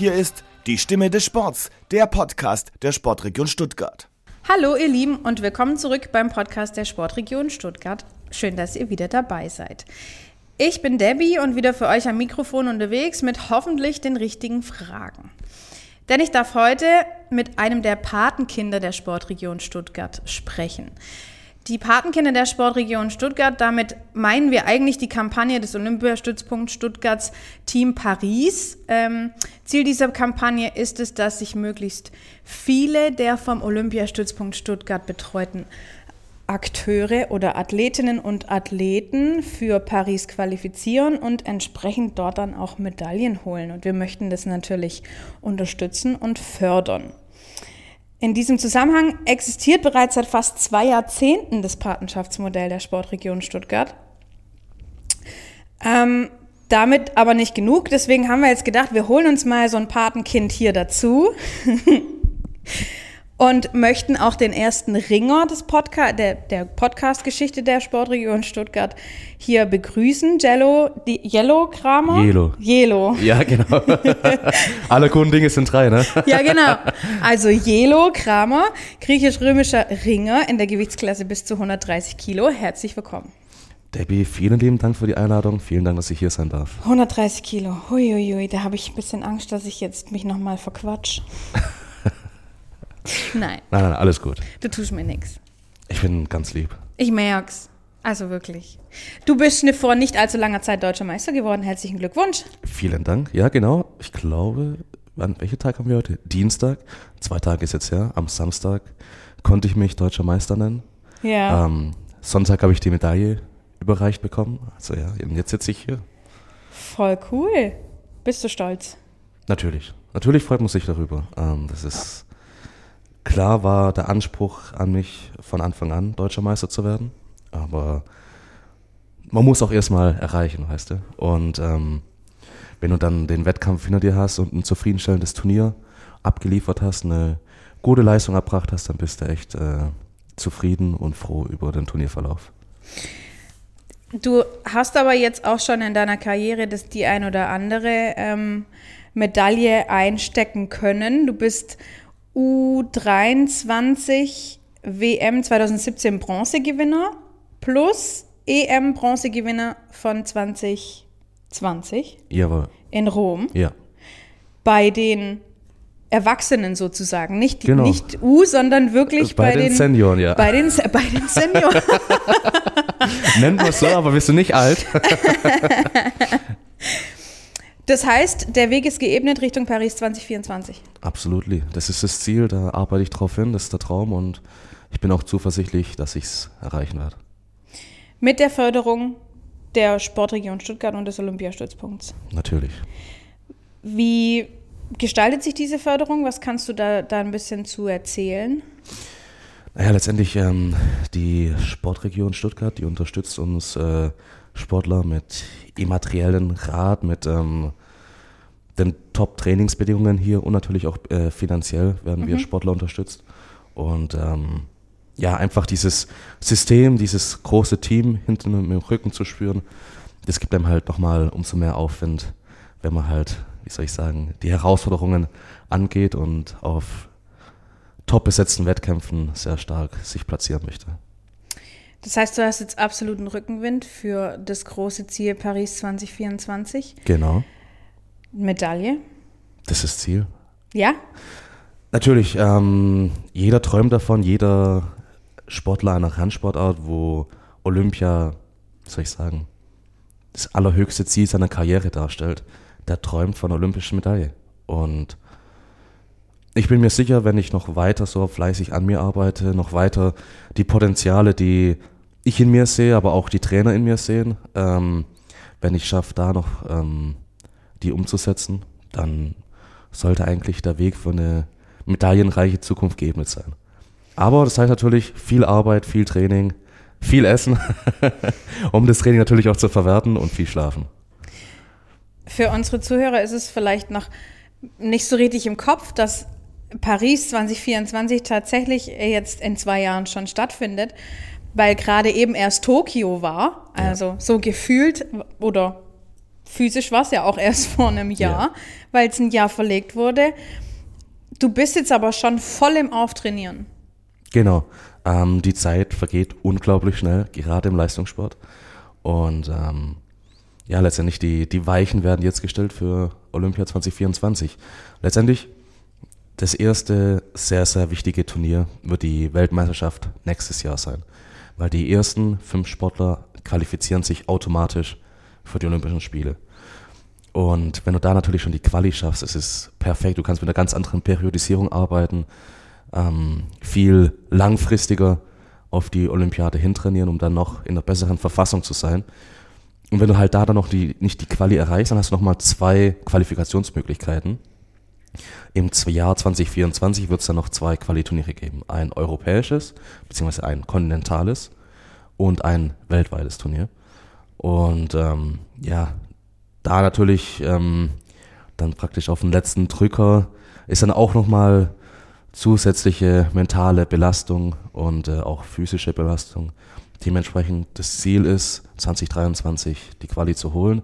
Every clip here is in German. Hier ist die Stimme des Sports, der Podcast der Sportregion Stuttgart. Hallo ihr Lieben und willkommen zurück beim Podcast der Sportregion Stuttgart. Schön, dass ihr wieder dabei seid. Ich bin Debbie und wieder für euch am Mikrofon unterwegs mit hoffentlich den richtigen Fragen. Denn ich darf heute mit einem der Patenkinder der Sportregion Stuttgart sprechen. Die Patenkinder der Sportregion Stuttgart, damit meinen wir eigentlich die Kampagne des Olympiastützpunkt Stuttgarts Team Paris. Ziel dieser Kampagne ist es, dass sich möglichst viele der vom Olympiastützpunkt Stuttgart betreuten Akteure oder Athletinnen und Athleten für Paris qualifizieren und entsprechend dort dann auch Medaillen holen. Und wir möchten das natürlich unterstützen und fördern. In diesem Zusammenhang existiert bereits seit fast 2 Jahrzehnten das Patenschaftsmodell der Sportregion Stuttgart. Damit aber nicht genug, deswegen haben wir jetzt gedacht, wir holen uns mal so ein Patenkind hier dazu und möchten auch den ersten Ringer des der Podcast-Geschichte der Sportregion Stuttgart hier begrüßen. Jello Krahmer? Jello. Ja, genau. Alle guten Dinge sind 3, ne? Ja, genau. Also Jello Krahmer, griechisch-römischer Ringer in der Gewichtsklasse bis zu 130 Kilo. Herzlich willkommen. Debbie, vielen lieben Dank für die Einladung. Vielen Dank, dass ich hier sein darf. 130 Kilo. Huiuiui, da habe ich ein bisschen Angst, dass ich jetzt mich nochmal verquatsche. Nein, alles gut. Du tust mir nichts. Ich bin ganz lieb. Ich merk's. Also wirklich. Du bist vor nicht allzu langer Zeit Deutscher Meister geworden. Herzlichen Glückwunsch. Vielen Dank. Ja, genau. Ich glaube, an welchen Tag haben wir heute? Dienstag. 2 Tage ist jetzt her. Am Samstag konnte ich mich Deutscher Meister nennen. Ja. Sonntag habe ich die Medaille überreicht bekommen. Also ja, jetzt sitze ich hier. Voll cool. Bist du stolz? Natürlich. Natürlich freut man sich darüber. Das ist... Klar war der Anspruch an mich von Anfang an, Deutscher Meister zu werden, aber man muss auch erstmal erreichen, weißt du. Und wenn du dann den Wettkampf hinter dir hast und ein zufriedenstellendes Turnier abgeliefert hast, eine gute Leistung erbracht hast, dann bist du echt zufrieden und froh über den Turnierverlauf. Du hast aber jetzt auch schon in deiner Karriere die ein oder andere Medaille einstecken können. Du bist U23 WM 2017 Bronzegewinner plus EM Bronzegewinner von 2020. Jawohl. In Rom. Ja. Bei den Erwachsenen sozusagen, nicht U, sondern wirklich bei den Senioren, ja. Bei den Senioren. Nennt man es so, aber bist du nicht alt. Das heißt, der Weg ist geebnet Richtung Paris 2024. Absolut. Das ist das Ziel, da arbeite ich drauf hin, das ist der Traum und ich bin auch zuversichtlich, dass ich es erreichen werde. Mit der Förderung der Sportregion Stuttgart und des Olympiastützpunkts. Natürlich. Wie gestaltet sich diese Förderung? Was kannst du da ein bisschen zu erzählen? Naja, letztendlich die Sportregion Stuttgart, die unterstützt uns Sportler mit immateriellen Rat, mit den Top-Trainingsbedingungen hier und natürlich auch finanziell werden wir Sportler unterstützt. Und einfach dieses System, dieses große Team hinten im Rücken zu spüren, das gibt einem halt nochmal umso mehr Aufwind, wenn man halt, die Herausforderungen angeht und auf top besetzten Wettkämpfen sehr stark sich platzieren möchte. Das heißt, du hast jetzt absoluten Rückenwind für das große Ziel Paris 2024. Genau. Medaille. Das ist Ziel. Ja? Natürlich, jeder träumt davon, jeder Sportler einer Randsportart, wo Olympia, das allerhöchste Ziel seiner Karriere darstellt, der träumt von einer olympischen Medaille. Und ich bin mir sicher, wenn ich noch weiter so fleißig an mir arbeite, noch weiter die Potenziale, die ich in mir sehe, aber auch die Trainer in mir sehen, wenn ich schaffe, da noch die umzusetzen, dann sollte eigentlich der Weg für eine medaillenreiche Zukunft geebnet sein. Aber das heißt natürlich viel Arbeit, viel Training, viel Essen, um das Training natürlich auch zu verwerten und viel Schlafen. Für unsere Zuhörer ist es vielleicht noch nicht so richtig im Kopf, dass Paris 2024 tatsächlich jetzt in 2 Jahren schon stattfindet, weil gerade eben erst Tokio war, also so gefühlt oder physisch war es ja auch erst vor einem Jahr, weil es ein Jahr verlegt wurde. Du bist jetzt aber schon voll im Auftrainieren. Genau. Die Zeit vergeht unglaublich schnell, gerade im Leistungssport. Und ja, letztendlich die Weichen werden jetzt gestellt für Olympia 2024. Letztendlich das erste sehr, sehr wichtige Turnier wird die Weltmeisterschaft nächstes Jahr sein. Weil die ersten 5 Sportler qualifizieren sich automatisch für die Olympischen Spiele. Und wenn du da natürlich schon die Quali schaffst, es ist perfekt. Du kannst mit einer ganz anderen Periodisierung arbeiten, viel langfristiger auf die Olympiade hintrainieren, um dann noch in einer besseren Verfassung zu sein. Und wenn du halt dann noch nicht die Quali erreichst, dann hast du nochmal 2 Qualifikationsmöglichkeiten. Im Jahr 2024 wird es dann noch 2 Qualiturniere geben. Ein europäisches, beziehungsweise ein kontinentales und ein weltweites Turnier. Und ja, da natürlich dann praktisch auf den letzten Drücker ist dann auch nochmal zusätzliche mentale Belastung und auch physische Belastung. Dementsprechend das Ziel ist, 2023 die Quali zu holen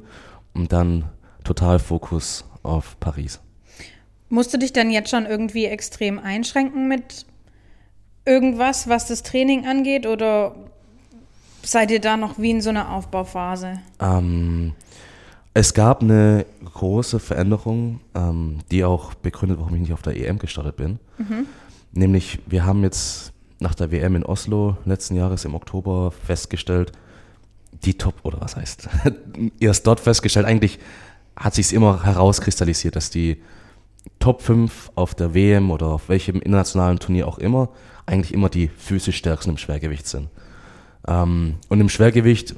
und dann total Fokus auf Paris. Musst du dich dann jetzt schon irgendwie extrem einschränken mit irgendwas, was das Training angeht, oder seid ihr da noch wie in so einer Aufbauphase? Es gab eine große Veränderung, die auch begründet, warum ich nicht auf der EM gestartet bin. Mhm. Nämlich, wir haben jetzt nach der WM in Oslo letzten Jahres im Oktober festgestellt, erst dort festgestellt, eigentlich hat sich es immer herauskristallisiert, dass die Top 5 auf der WM oder auf welchem internationalen Turnier auch immer eigentlich immer die physisch stärksten im Schwergewicht sind. Und im Schwergewicht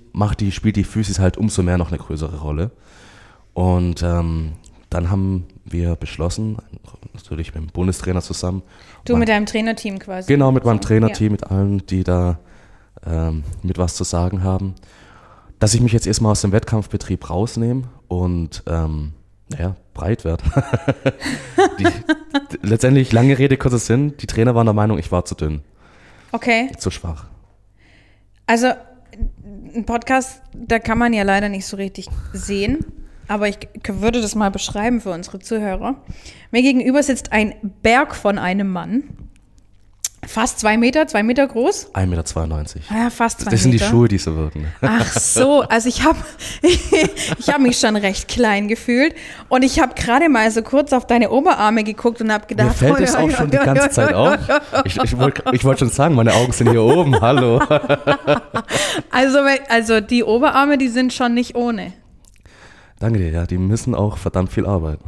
spielt die Physis halt umso mehr noch eine größere Rolle. Und dann haben wir beschlossen, natürlich mit dem Bundestrainer zusammen. Mit deinem Trainerteam quasi. Genau, mit meinem Trainerteam, mit allen, die da mit was zu sagen haben, dass ich mich jetzt erstmal aus dem Wettkampfbetrieb rausnehme und breit werde. Letztendlich, lange Rede, kurzer Sinn, die Trainer waren der Meinung, ich war zu dünn. Okay. Zu schwach. Also ein Podcast, da kann man ja leider nicht so richtig sehen, aber ich würde das mal beschreiben für unsere Zuhörer. Mir gegenüber sitzt ein Berg von einem Mann, fast 2 Meter groß. 1,92 Meter. Ja, fast 2 Meter. Das sind die Schuhe, die so wirken. Ach so, also ich hab mich schon recht klein gefühlt und ich habe gerade mal so kurz auf deine Oberarme geguckt und habe gedacht, mir fällt das auch schon die ganze Zeit auf. Ich wollte schon sagen, meine Augen sind hier oben, hallo. Also die Oberarme, die sind schon nicht ohne. Danke dir, ja, die müssen auch verdammt viel arbeiten.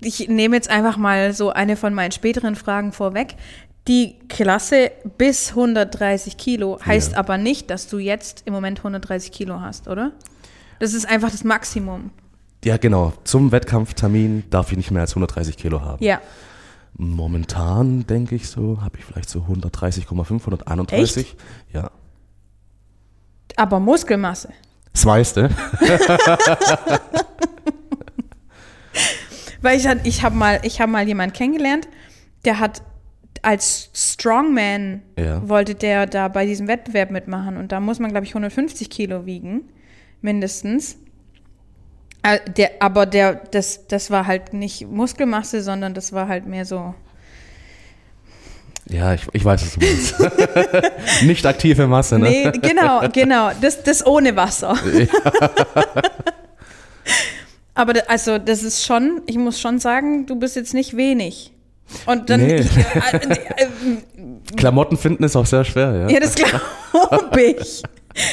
Ich nehme jetzt einfach mal so eine von meinen späteren Fragen vorweg. Die Klasse bis 130 Kilo heißt aber nicht, dass du jetzt im Moment 130 Kilo hast, oder? Das ist einfach das Maximum. Ja, genau. Zum Wettkampftermin darf ich nicht mehr als 130 Kilo haben. Ja. Momentan, denke ich so, habe ich vielleicht so 130,5, 131. Echt? Ja. Aber Muskelmasse. Das weißt du. Weil ich habe mal jemanden kennengelernt, der hat als Strongman wollte der da bei diesem Wettbewerb mitmachen und da muss man, glaube ich, 150 Kilo wiegen, mindestens. Das war halt nicht Muskelmasse, sondern das war halt mehr so. Ja, ich weiß, was du meinst. Nicht aktive Masse, ne? Nee, genau. Das ohne Wasser. Aber also das ist schon, ich muss schon sagen, du bist jetzt nicht wenig. Und dann nee. Klamotten finden ist auch sehr schwer, ja. Ja, das glaube ich.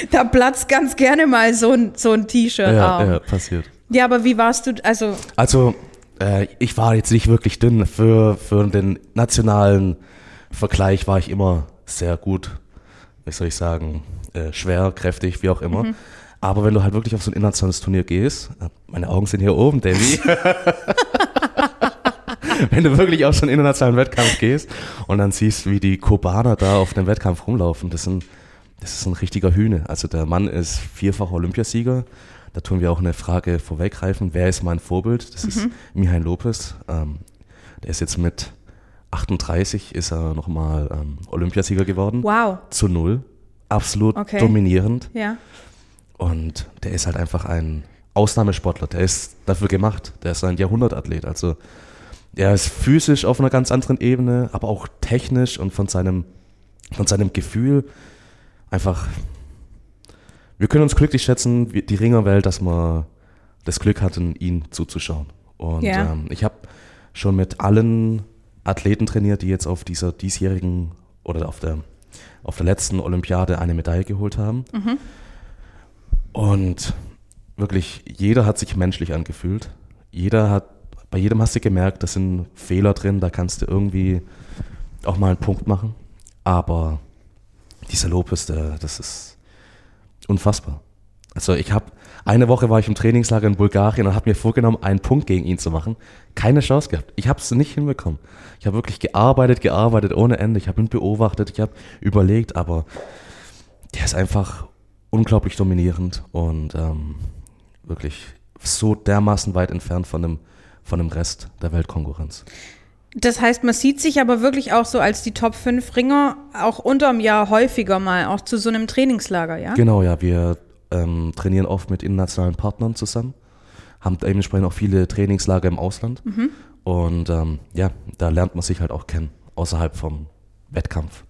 Da platzt ganz gerne mal so ein T-Shirt auf. Ja, passiert. Ja, aber wie warst du, Also ich war jetzt nicht wirklich dünn. Für den nationalen Vergleich war ich immer sehr gut, wie soll ich sagen, schwer, kräftig, wie auch immer. Mhm. Aber wenn du halt wirklich auf so ein internationales Turnier gehst, meine Augen sind hier oben, Debbie. Wenn du wirklich auf so einen internationalen Wettkampf gehst und dann siehst, wie die Kubaner da auf dem Wettkampf rumlaufen, das ist ein richtiger Hühne. Also der Mann ist vierfacher Olympiasieger. Da tun wir auch eine Frage vorweggreifen. Wer ist mein Vorbild? Das ist Mijaín López. Der ist jetzt mit 38 ist er nochmal Olympiasieger geworden. Wow. Zu 0. Absolut dominierend. Ja. Und der ist halt einfach ein Ausnahmesportler, der ist dafür gemacht, der ist ein Jahrhundertathlet, also er ist physisch auf einer ganz anderen Ebene, aber auch technisch und von seinem Gefühl einfach, wir können uns glücklich schätzen, die Ringerwelt, dass wir das Glück hatten, ihn zuzuschauen. Und ja. Ich habe schon mit allen Athleten trainiert, die jetzt auf dieser diesjährigen oder auf der letzten Olympiade eine Medaille geholt haben. Mhm. Und wirklich, jeder hat sich menschlich angefühlt. Bei jedem hast du gemerkt, da sind Fehler drin, da kannst du irgendwie auch mal einen Punkt machen. Aber dieser López, das ist unfassbar. Also eine Woche war ich im Trainingslager in Bulgarien und habe mir vorgenommen, einen Punkt gegen ihn zu machen. Keine Chance gehabt. Ich habe es nicht hinbekommen. Ich habe wirklich gearbeitet ohne Ende. Ich habe ihn beobachtet, ich habe überlegt, aber der ist einfach unglaublich dominierend und wirklich so dermaßen weit entfernt von dem Rest der Weltkonkurrenz. Das heißt, man sieht sich aber wirklich auch so als die Top 5 Ringer auch unterm Jahr häufiger mal, auch zu so einem Trainingslager, ja? Genau, ja, wir trainieren oft mit internationalen Partnern zusammen, haben dementsprechend auch viele Trainingslager im Ausland und da lernt man sich halt auch kennen, außerhalb vom Wettkampf.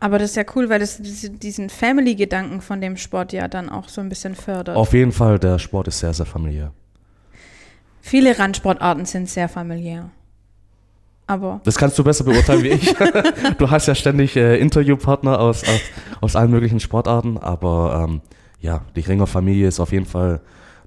Aber das ist ja cool, weil das diesen Family-Gedanken von dem Sport ja dann auch so ein bisschen fördert. Auf jeden Fall, der Sport ist sehr, sehr familiär. Viele Randsportarten sind sehr familiär. Aber das kannst du besser beurteilen wie ich. Du hast ja ständig Interviewpartner aus allen möglichen Sportarten, aber die Ringerfamilie ist auf jeden Fall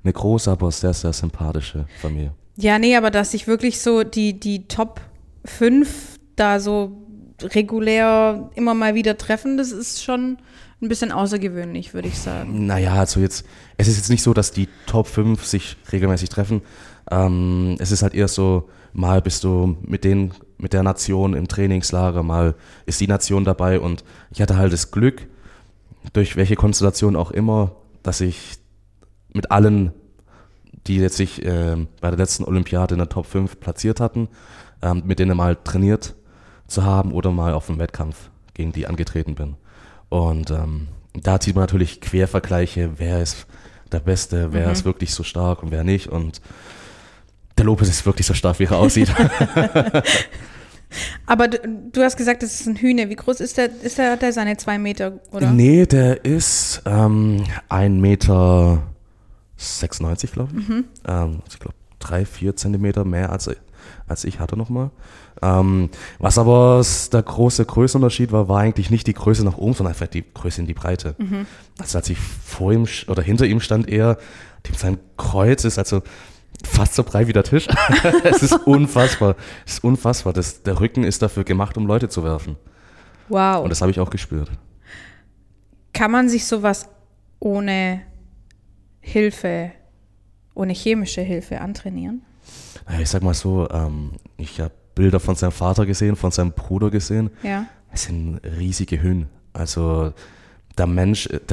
eine große, aber sehr, sehr sympathische Familie. Ja, nee, aber dass sich wirklich so die Top 5 da so regulär immer mal wieder treffen, das ist schon ein bisschen außergewöhnlich, würde ich sagen. Naja, also es ist jetzt nicht so, dass die Top 5 sich regelmäßig treffen. Es ist halt eher so, mal bist du mit der Nation im Trainingslager, mal ist die Nation dabei und ich hatte halt das Glück, durch welche Konstellation auch immer, dass ich mit allen, die jetzt sich bei der letzten Olympiade in der Top 5 platziert hatten, mit denen mal trainiert zu haben oder mal auf einen Wettkampf gegen die angetreten bin. Und da zieht man natürlich Quervergleiche, wer ist der Beste, wer ist wirklich so stark und wer nicht. Und der López ist wirklich so stark, wie er aussieht. Aber du hast gesagt, das ist ein Hühne. Wie groß ist der? Ist der seine 2 Meter, oder? Nee, der ist 1,96 Meter, glaube ich. Ich glaube, 3-4 Zentimeter mehr als ich hatte nochmal. Was aber der große Größenunterschied war eigentlich nicht die Größe nach oben, sondern einfach die Größe in die Breite. Mhm. Also als ich vor ihm oder hinter ihm stand eher, sein Kreuz ist also fast so breit wie der Tisch. Es ist unfassbar. Der Rücken ist dafür gemacht, um Leute zu werfen. Wow. Und das habe ich auch gespürt. Kann man sich sowas ohne Hilfe, ohne chemische Hilfe antrainieren? Ich sag mal so, ich habe Bilder von seinem Vater gesehen, von seinem Bruder gesehen. Ja. Es sind riesige Hühn. Also der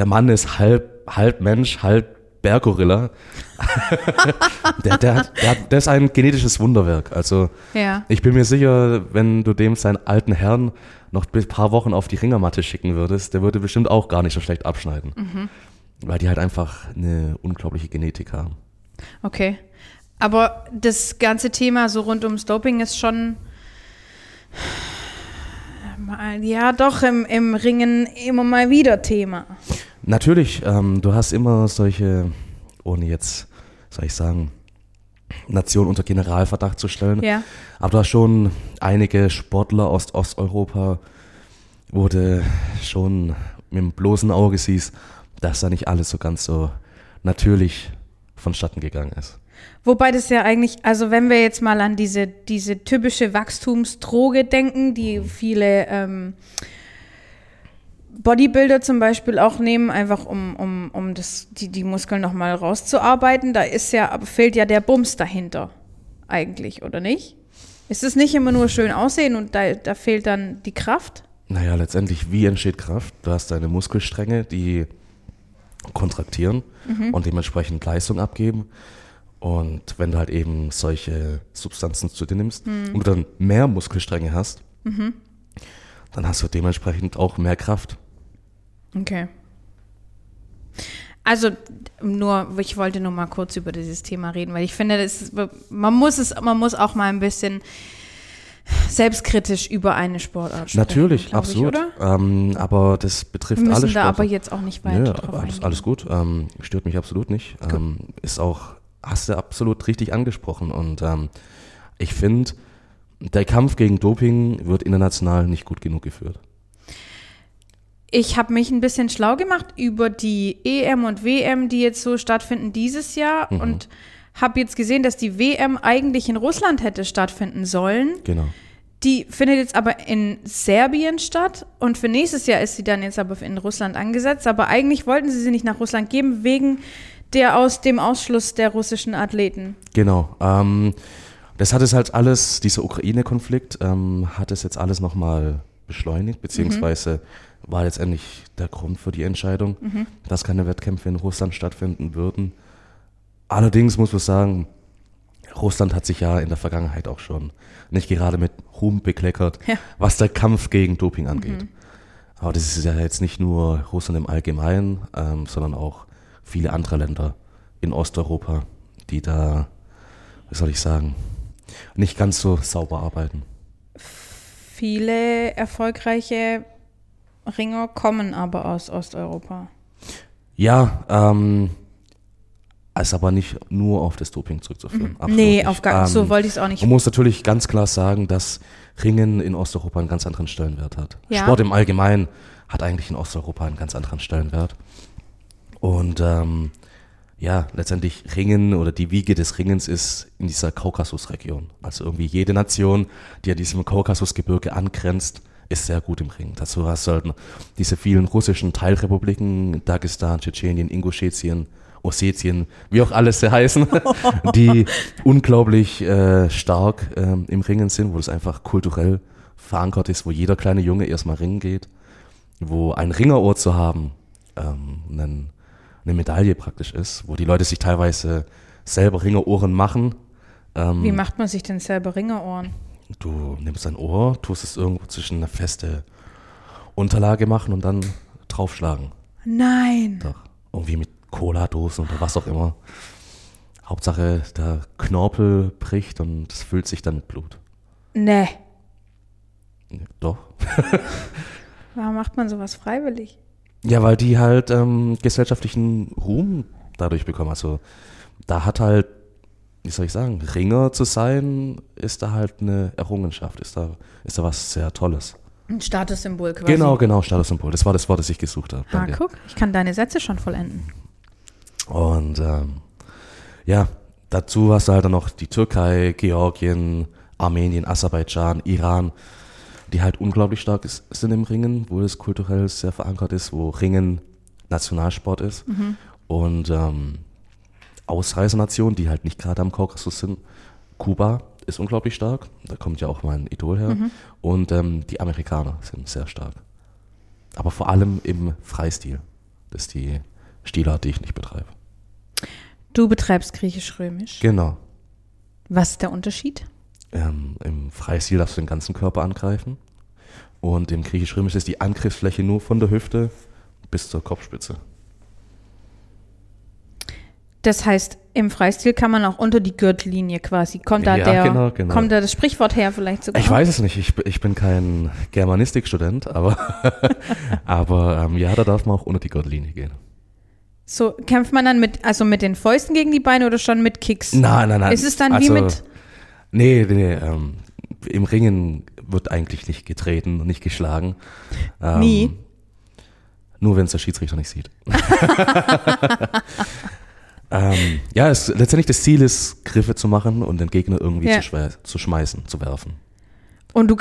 Mann ist halb Mensch, halb Berggorilla. Der ist ein genetisches Wunderwerk. Also ja. Ich bin mir sicher, wenn du dem seinen alten Herrn noch ein paar Wochen auf die Ringermatte schicken würdest, der würde bestimmt auch gar nicht so schlecht abschneiden. Mhm. Weil die halt einfach eine unglaubliche Genetik haben. Okay. Aber das ganze Thema so rund ums Doping ist schon, ja doch, im Ringen immer mal wieder Thema. Natürlich, du hast immer solche, ohne jetzt, soll ich sagen, Nationen unter Generalverdacht zu stellen, ja. Aber du hast schon einige Sportler aus Osteuropa, wo du schon mit dem bloßen Auge siehst, dass da nicht alles so ganz so natürlich vonstatten gegangen ist. Wobei das ja eigentlich, also wenn wir jetzt mal an diese typische Wachstumsdroge denken, die viele Bodybuilder zum Beispiel auch nehmen, einfach um die Muskeln nochmal rauszuarbeiten, fehlt ja der Bums dahinter eigentlich, oder nicht? Ist es nicht immer nur schön aussehen und da fehlt dann die Kraft? Naja, letztendlich, wie entsteht Kraft? Du hast deine Muskelstränge, die kontraktieren und dementsprechend Leistung abgeben. Und wenn du halt eben solche Substanzen zu dir nimmst und du dann mehr Muskelstränge hast, dann hast du dementsprechend auch mehr Kraft. Okay. Also ich wollte nur mal kurz über dieses Thema reden, weil ich finde, man muss auch mal ein bisschen selbstkritisch über eine Sportart sprechen. Natürlich, absolut. Aber das betrifft alle Sportarten. Wir müssen da aber jetzt auch nicht weiter drauf eingehen. Alles gut, stört mich absolut nicht. Ist auch, hast du absolut richtig angesprochen. Und ich finde, der Kampf gegen Doping wird international nicht gut genug geführt. Ich habe mich ein bisschen schlau gemacht über die EM und WM, die jetzt so stattfinden dieses Jahr, und habe jetzt gesehen, dass die WM eigentlich in Russland hätte stattfinden sollen. Genau. Die findet jetzt aber in Serbien statt und für nächstes Jahr ist sie dann jetzt aber in Russland angesetzt. Aber eigentlich wollten sie nicht nach Russland geben, wegen dem Ausschluss der russischen Athleten. Genau. Das hat es halt alles, dieser Ukraine-Konflikt, hat es jetzt alles nochmal beschleunigt, beziehungsweise war letztendlich der Grund für die Entscheidung, dass keine Wettkämpfe in Russland stattfinden würden. Allerdings muss man sagen, Russland hat sich ja in der Vergangenheit auch schon nicht gerade mit Ruhm bekleckert, was der Kampf gegen Doping angeht. Aber das ist ja jetzt nicht nur Russland im Allgemeinen, sondern auch viele andere Länder in Osteuropa, die da, wie soll ich sagen, nicht ganz so sauber arbeiten. Viele erfolgreiche Ringer kommen aber aus Osteuropa. Ja, ist aber nicht nur auf das Doping zurückzuführen. Nee, auf gar nicht. So wollte ich es auch nicht. Man muss natürlich ganz klar sagen, dass Ringen in Osteuropa einen ganz anderen Stellenwert hat. Ja. Sport im Allgemeinen hat eigentlich in Osteuropa einen ganz anderen Stellenwert. Und letztendlich Ringen oder die Wiege des Ringens ist in dieser Kaukasusregion. Also irgendwie jede Nation, die an diesem Kaukasusgebirge angrenzt, ist sehr gut im Ringen. Dazu hast du halt diese vielen russischen Teilrepubliken, Dagestan, Tschetschenien, Inguschetien, Ossetien, wie auch alles sie heißen, die unglaublich stark im Ringen sind, wo es einfach kulturell verankert ist, wo jeder kleine Junge erstmal ringen geht, wo ein Ringerohr zu haben eine Medaille praktisch ist, wo die Leute sich teilweise selber Ringerohren machen. Wie macht man sich denn selber Ringerohren? Du nimmst ein Ohr, tust es irgendwo zwischen eine feste Unterlage machen und dann draufschlagen. Nein. Doch. Irgendwie mit Cola-Dosen oder was auch immer. Hauptsache, der Knorpel bricht und es füllt sich dann mit Blut. Nee. Doch. Warum macht man sowas freiwillig? Ja, weil die halt gesellschaftlichen Ruhm dadurch bekommen. Also da hat halt, wie soll ich sagen, Ringer zu sein, ist da halt eine Errungenschaft, ist da was sehr Tolles. Ein Statussymbol quasi. Genau, Statussymbol. Das war das Wort, das ich gesucht habe. Ah, guck, ich kann deine Sätze schon vollenden. Und dazu hast du halt dann noch die Türkei, Georgien, Armenien, Aserbaidschan, Iran, die halt unglaublich stark sind im Ringen, wo es kulturell sehr verankert ist, wo Ringen Nationalsport ist. Und Ausreisenationen, die halt nicht gerade am Kaukasus sind. Kuba ist unglaublich stark, da kommt ja auch mein Idol her. Und die Amerikaner sind sehr stark. Aber vor allem im Freistil. Das ist die Stilart, die ich nicht betreibe. Du betreibst griechisch-römisch? Genau. Was ist der Unterschied? Im Freistil darfst du den ganzen Körper angreifen und im griechisch-römisch ist die Angriffsfläche nur von der Hüfte bis zur Kopfspitze. Das heißt, im Freistil kann man auch unter die Gürtellinie quasi, kommt da das Sprichwort her vielleicht sogar? Ich weiß es nicht, ich bin kein Germanistikstudent, aber da darf man auch unter die Gürtellinie gehen. So, kämpft man dann mit den Fäusten gegen die Beine oder schon mit Kicks? Nein. Ist es dann wie mit… Nee, im Ringen wird eigentlich nicht getreten und nicht geschlagen. Nie? Nur wenn es der Schiedsrichter nicht sieht. Letztendlich das Ziel ist, Griffe zu machen und den Gegner irgendwie zu schmeißen, zu werfen. Und du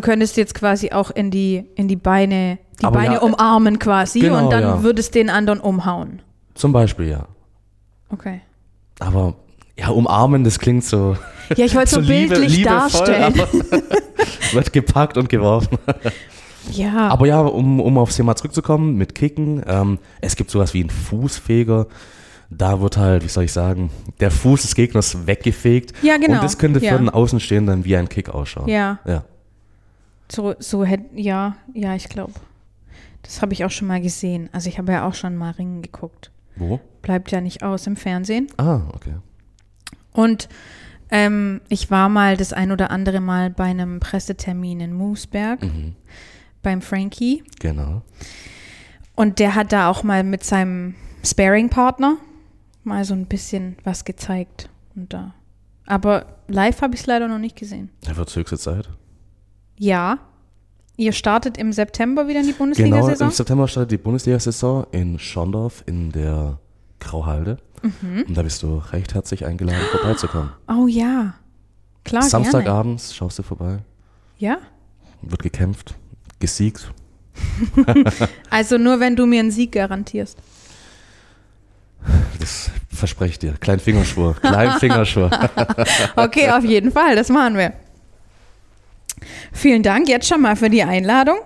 könntest jetzt quasi auch in die Beine, umarmen quasi, genau, und dann würdest den anderen umhauen? Zum Beispiel, ja. Okay. Aber… Ja, umarmen, das klingt so. Ja, ich wollte so bildlich liebevoll darstellen. Wird gepackt und geworfen. Ja. Aber ja, um aufs Thema zurückzukommen, mit Kicken, es gibt sowas wie einen Fußfeger. Da wird halt, wie soll ich sagen, der Fuß des Gegners weggefegt. Ja, genau. Und das könnte für einen Außenstehenden wie ein Kick ausschauen. Ja. Ich glaube. Das habe ich auch schon mal gesehen. Also ich habe ja auch schon mal Ringen geguckt. Wo? Bleibt ja nicht aus im Fernsehen. Ah, okay. Und ich war mal das ein oder andere Mal bei einem Pressetermin in Moosberg, beim Frankie. Genau. Und der hat da auch mal mit seinem Sparring-Partner mal so ein bisschen was gezeigt. Und da. Aber live habe ich es leider noch nicht gesehen. Da wird es höchste Zeit. Ja. Ihr startet im September wieder in die Bundesliga-Saison? Genau, im September startet die Bundesliga-Saison in Schorndorf in der Grauhalde. Mhm. Und da bist du recht herzlich eingeladen, vorbeizukommen. Oh ja, klar, Samstagabends gerne. Schaust du vorbei. Ja. Wird gekämpft, gesiegt. Also nur, wenn du mir einen Sieg garantierst. Das verspreche ich dir. Kleinfingerschwur, Kleinfingerschwur. Okay, auf jeden Fall, das machen wir. Vielen Dank jetzt schon mal für die Einladung.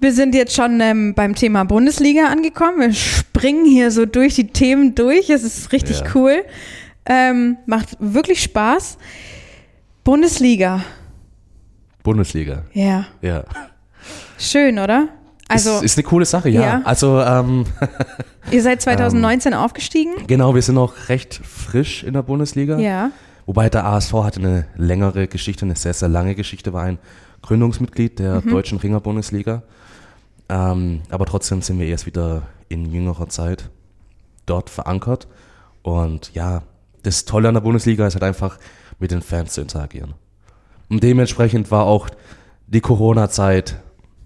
Wir sind jetzt schon beim Thema Bundesliga angekommen. Wir springen hier so durch die Themen durch. Es ist richtig cool. Macht wirklich Spaß. Bundesliga. Ja. Ja. Schön, oder? Also ist eine coole Sache, ja. Also ihr seid 2019 aufgestiegen? Genau, wir sind noch recht frisch in der Bundesliga. Ja. Wobei der ASV hatte eine längere Geschichte, eine sehr, sehr lange Geschichte, war ein Gründungsmitglied der Deutschen Ringer-Bundesliga. Aber trotzdem sind wir erst wieder in jüngerer Zeit dort verankert. Und ja, das Tolle an der Bundesliga ist halt einfach, mit den Fans zu interagieren. Und dementsprechend war auch die Corona-Zeit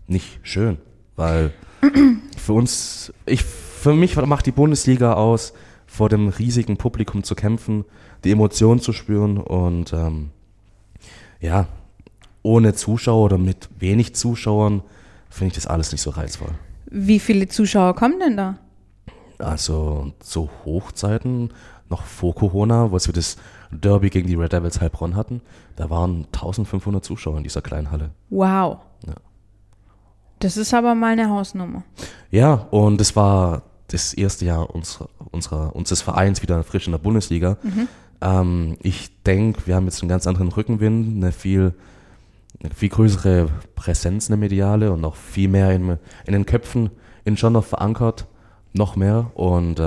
nicht schön, weil für mich macht die Bundesliga aus, vor dem riesigen Publikum zu kämpfen, die Emotionen zu spüren und ohne Zuschauer oder mit wenig Zuschauern finde ich das alles nicht so reizvoll. Wie viele Zuschauer kommen denn da? Also zu Hochzeiten, noch vor Corona, als wir das Derby gegen die Red Devils Heilbronn hatten, da waren 1500 Zuschauer in dieser kleinen Halle. Wow. Ja. Das ist aber mal eine Hausnummer. Ja, und es war das erste Jahr unseres Vereins wieder frisch in der Bundesliga. Ich denke, wir haben jetzt einen ganz anderen Rückenwind, eine viel größere Präsenz, eine mediale und noch viel mehr in den Köpfen in Schorndorf verankert, noch mehr. Und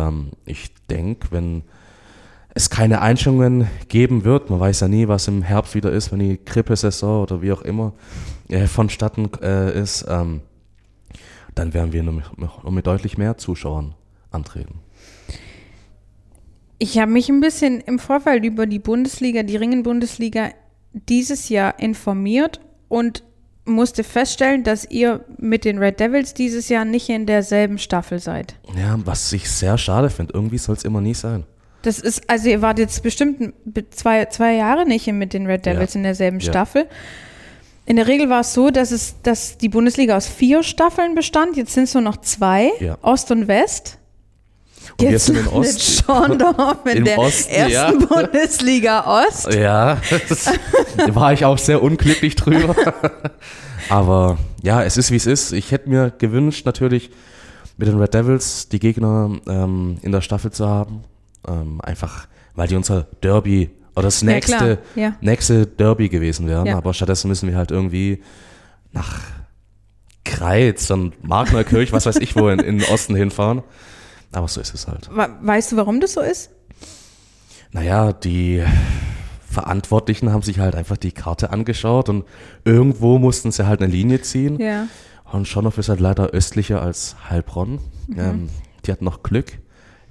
ich denke, wenn es keine Einschränkungen geben wird, man weiß ja nie, was im Herbst wieder ist, wenn die Grippesaison oder wie auch immer vonstatten ist, dann werden wir nur mit deutlich mehr Zuschauern antreten. Ich habe mich ein bisschen im Vorfeld über die Bundesliga, die Ringen-Bundesliga dieses Jahr informiert und musste feststellen, dass ihr mit den Red Devils dieses Jahr nicht in derselben Staffel seid. Ja, was ich sehr schade finde. Irgendwie soll es immer nie sein. Das ist, also ihr wart jetzt bestimmt zwei Jahre nicht mit den Red Devils in derselben Staffel. In der Regel war es so, dass die Bundesliga aus 4 Staffeln bestand. Jetzt sind es nur noch 2, Ost und West. Und jetzt sind wir in Ost. Schorndorf in der Osten, ersten Bundesliga Ost. Ja, da war ich auch sehr unglücklich drüber. Aber ja, es ist, wie es ist. Ich hätte mir gewünscht, natürlich mit den Red Devils die Gegner in der Staffel zu haben. Einfach, weil die unser Derby oder das nächste Derby gewesen wären. Ja. Aber stattdessen müssen wir halt irgendwie nach Greiz und Markneukirch, was weiß ich wo, in den Osten hinfahren. Aber so ist es halt. Weißt du, warum das so ist? Naja, die Verantwortlichen haben sich halt einfach die Karte angeschaut und irgendwo mussten sie halt eine Linie ziehen. Ja. Und Schorndorf ist halt leider östlicher als Heilbronn. Die hatten noch Glück,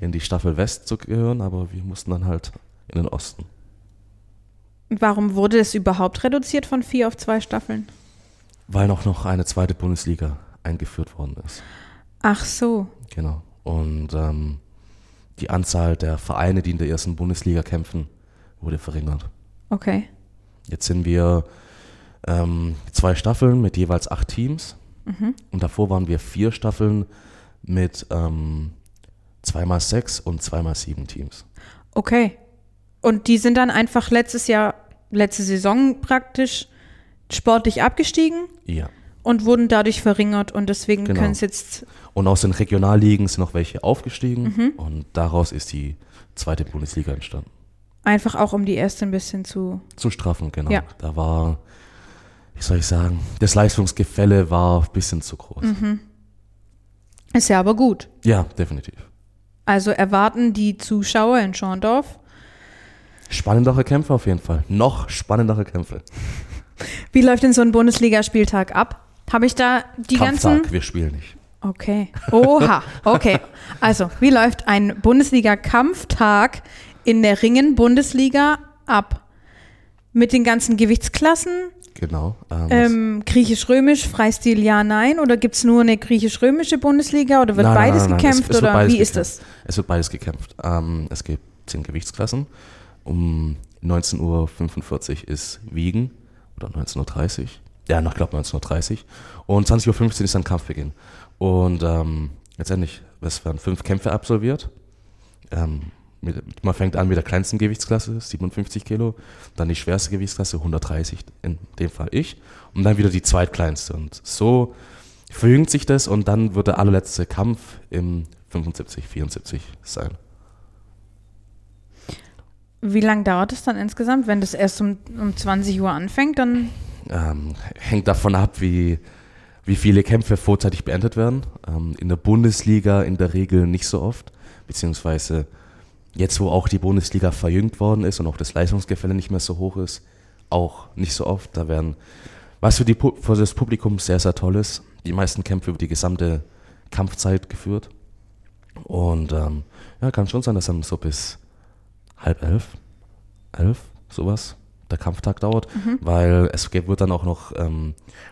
in die Staffel West zu gehören, aber wir mussten dann halt in den Osten. Warum wurde es überhaupt reduziert von 4 auf 2 Staffeln? Weil noch eine zweite Bundesliga eingeführt worden ist. Ach so. Genau. Und die Anzahl der Vereine, die in der ersten Bundesliga kämpfen, wurde verringert. Okay. Jetzt sind wir 2 Staffeln mit jeweils 8 Teams. Und davor waren wir 4 Staffeln mit 2x6 und 2x7 Teams. Okay. Und die sind dann einfach letzte Saison praktisch sportlich abgestiegen? Ja. Und wurden dadurch verringert und deswegen können es jetzt. Und aus den Regionalligen sind noch welche aufgestiegen und daraus ist die zweite Bundesliga entstanden. Einfach auch, um die erste ein bisschen zu straffen, genau. Ja. Da war, wie soll ich sagen, das Leistungsgefälle war ein bisschen zu groß. Ist ja aber gut. Ja, definitiv. Also erwarten die Zuschauer in Schorndorf spannendere Kämpfe auf jeden Fall. Noch spannendere Kämpfe. Wie läuft denn so ein Bundesligaspieltag ab? Habe ich da die Kampftag, ganzen... wir spielen nicht. Okay. Oha, okay. Also, wie läuft ein Bundesliga-Kampftag in der Ringen-Bundesliga ab? Mit den ganzen Gewichtsklassen? Genau. Griechisch-Römisch, Freistil, ja, nein? Oder gibt es nur eine griechisch-römische Bundesliga? Oder wird beides gekämpft? Es oder wie ist das? Es wird beides gekämpft. Es gibt 10 Gewichtsklassen. Um 19:45 Uhr ist Wiegen oder 19:30 Uhr. Ja, ich glaube 19:30 Uhr. Und 20:15 Uhr ist dann Kampfbeginn. Und letztendlich, es werden 5 Kämpfe absolviert. Man fängt an mit der kleinsten Gewichtsklasse, 57 Kilo. Dann die schwerste Gewichtsklasse, 130, in dem Fall ich. Und dann wieder die zweitkleinste. Und so verjüngt sich das. Und dann wird der allerletzte Kampf im 75, 74 sein. Wie lange dauert es dann insgesamt, wenn das erst um 20 Uhr anfängt? Dann hängt davon ab, wie viele Kämpfe vorzeitig beendet werden. In der Bundesliga in der Regel nicht so oft, beziehungsweise jetzt, wo auch die Bundesliga verjüngt worden ist und auch das Leistungsgefälle nicht mehr so hoch ist, auch nicht so oft. Da werden, was für das Publikum sehr, sehr toll ist, die meisten Kämpfe über die gesamte Kampfzeit geführt. Und ja, kann schon sein, dass dann so bis 10:30, 11, sowas, der Kampftag dauert, weil es wird dann auch noch,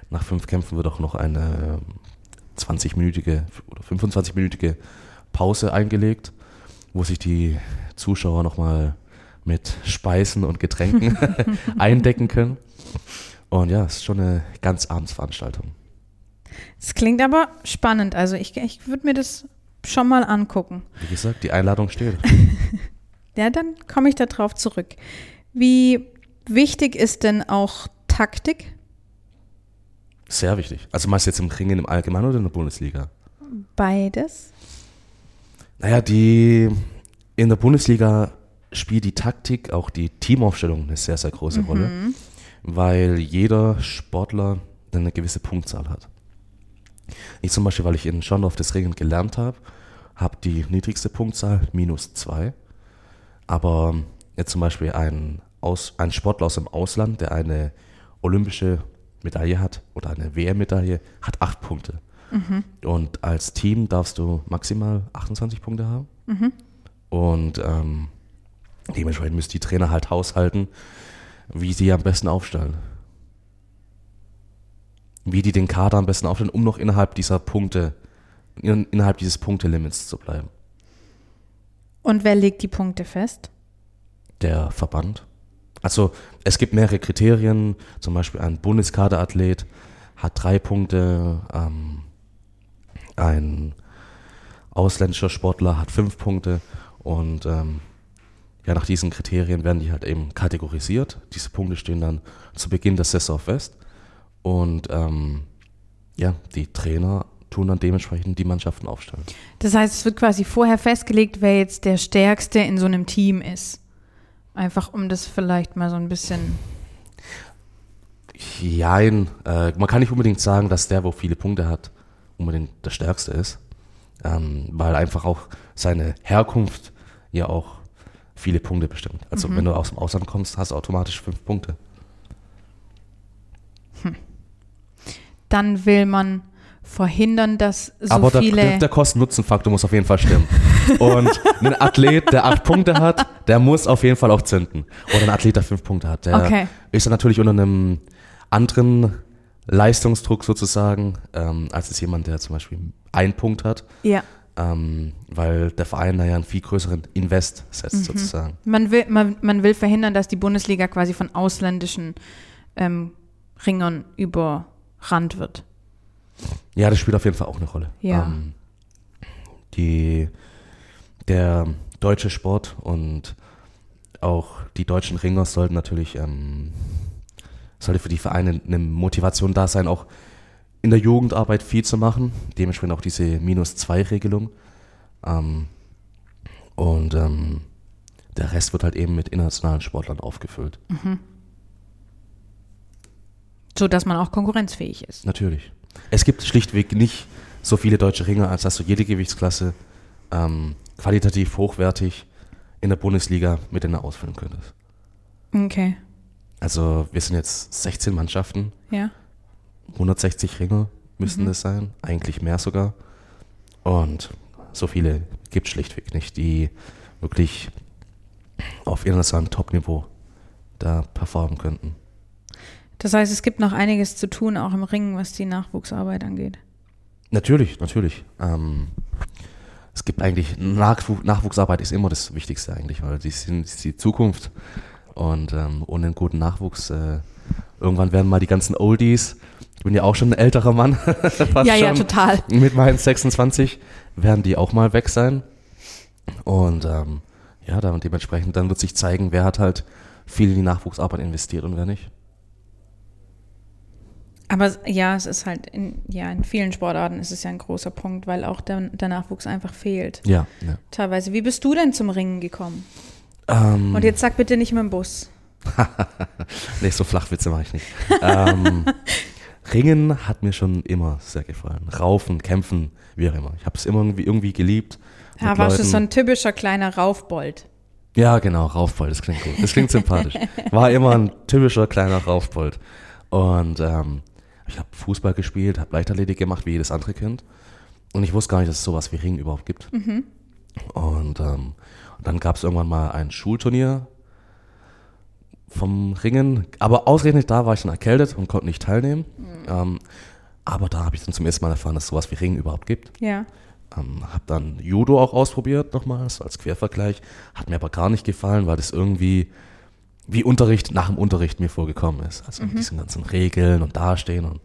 nach 5 Kämpfen wird auch noch eine 20-minütige oder 25-minütige Pause eingelegt, wo sich die Zuschauer nochmal mit Speisen und Getränken eindecken können. Und ja, es ist schon eine ganz Abendsveranstaltung. Es klingt aber spannend, also ich würde mir das schon mal angucken. Wie gesagt, die Einladung steht. Ja, dann komme ich da drauf zurück. Wie wichtig ist denn auch Taktik? Sehr wichtig. Also meinst du jetzt im Ringen im Allgemeinen oder in der Bundesliga? Beides. Naja, in der Bundesliga spielt die Taktik, auch die Teamaufstellung, eine sehr, sehr große Rolle, weil jeder Sportler eine gewisse Punktzahl hat. Ich zum Beispiel, weil ich in Schorndorf das Ringen gelernt habe, habe die niedrigste Punktzahl, -2. Aber jetzt zum Beispiel ein Sportler aus dem Ausland, der eine olympische Medaille hat oder eine WM-Medaille, hat 8 Punkte. Und als Team darfst du maximal 28 Punkte haben. Und dementsprechend müssen die Trainer halt haushalten, wie sie am besten aufstellen. Wie die den Kader am besten aufstellen, um noch innerhalb dieses Punktelimits zu bleiben. Und wer legt die Punkte fest? Der Verband. Also es gibt mehrere Kriterien, zum Beispiel ein Bundeskaderathlet hat 3 Punkte, ein ausländischer Sportler hat 5 Punkte und ja, nach diesen Kriterien werden die halt eben kategorisiert. Diese Punkte stehen dann zu Beginn der Saison fest und ja, die Trainer tun dann dementsprechend die Mannschaften aufstellen. Das heißt, es wird quasi vorher festgelegt, wer jetzt der Stärkste in so einem Team ist. Einfach um das vielleicht mal so ein bisschen... Nein, man kann nicht unbedingt sagen, dass der, wo viele Punkte hat, unbedingt der Stärkste ist, weil einfach auch seine Herkunft ja auch viele Punkte bestimmt. Also wenn du aus dem Ausland kommst, hast du automatisch 5 Punkte. Dann will man verhindern, dass so aber viele... Aber der Kosten-Nutzen-Faktor muss auf jeden Fall stimmen. Und ein Athlet, der 8 Punkte hat, der muss auf jeden Fall auch zünden. Oder ein Athlet, der 5 Punkte hat, der ist dann natürlich unter einem anderen Leistungsdruck sozusagen, als ist jemand, der zum Beispiel 1 Punkt hat. Ja. Weil der Verein da ja einen viel größeren Invest setzt sozusagen. Man will verhindern, dass die Bundesliga quasi von ausländischen Ringern überrannt wird. Ja, das spielt auf jeden Fall auch eine Rolle. Ja. Der deutsche Sport und auch die deutschen Ringer sollten natürlich sollte für die Vereine eine Motivation da sein, auch in der Jugendarbeit viel zu machen. Dementsprechend auch diese -2-Regelung. Der Rest wird halt eben mit internationalen Sportlern aufgefüllt. So, dass man auch konkurrenzfähig ist. Natürlich. Es gibt schlichtweg nicht so viele deutsche Ringer, als dass du jede Gewichtsklasse qualitativ hochwertig in der Bundesliga mit denen ausfüllen könntest. Okay. Also wir sind jetzt 16 Mannschaften, ja. 160 Ringer müssten das sein, eigentlich mehr sogar. Und so viele gibt es schlichtweg nicht, die wirklich auf internationalem Top-Niveau da performen könnten. Das heißt, es gibt noch einiges zu tun, auch im Ringen, was die Nachwuchsarbeit angeht. Natürlich, natürlich. Es gibt eigentlich, Nachwuchsarbeit ist immer das Wichtigste eigentlich, weil die sind die Zukunft. Und ohne einen guten Nachwuchs, irgendwann werden mal die ganzen Oldies, ich bin ja auch schon ein älterer Mann, ja, total. Mit meinen 26 werden die auch mal weg sein. Und ja, dann dementsprechend, dann wird sich zeigen, wer hat halt viel in die Nachwuchsarbeit investiert und wer nicht. Aber ja, es ist halt in vielen Sportarten ist es ja ein großer Punkt, weil auch der Nachwuchs einfach fehlt. Ja, ja. Teilweise. Wie bist du denn zum Ringen gekommen? Und jetzt sag bitte nicht mit dem Bus. Nee, so Flachwitze mache ich nicht. Ringen hat mir schon immer sehr gefallen. Raufen, kämpfen, wie auch immer. Ich habe es immer irgendwie geliebt. Ja, warst du so ein typischer kleiner Raufbold? Ja, genau, Raufbold, das klingt gut. Das klingt sympathisch. War immer ein typischer kleiner Raufbold. Und ich habe Fußball gespielt, habe Leichtathletik gemacht, wie jedes andere Kind. Und ich wusste gar nicht, dass es sowas wie Ringen überhaupt gibt. Mhm. Und dann gab es irgendwann mal ein Schulturnier vom Ringen. Aber ausgerechnet da war ich dann erkältet und konnte nicht teilnehmen. Mhm. Aber da habe ich dann zum ersten Mal erfahren, dass es sowas wie Ringen überhaupt gibt. Ja. Habe dann Judo auch ausprobiert nochmal, so als Quervergleich. Hat mir aber gar nicht gefallen, weil das irgendwie wie Unterricht nach dem Unterricht mir vorgekommen ist. Also mit diesen ganzen Regeln und Dastehen und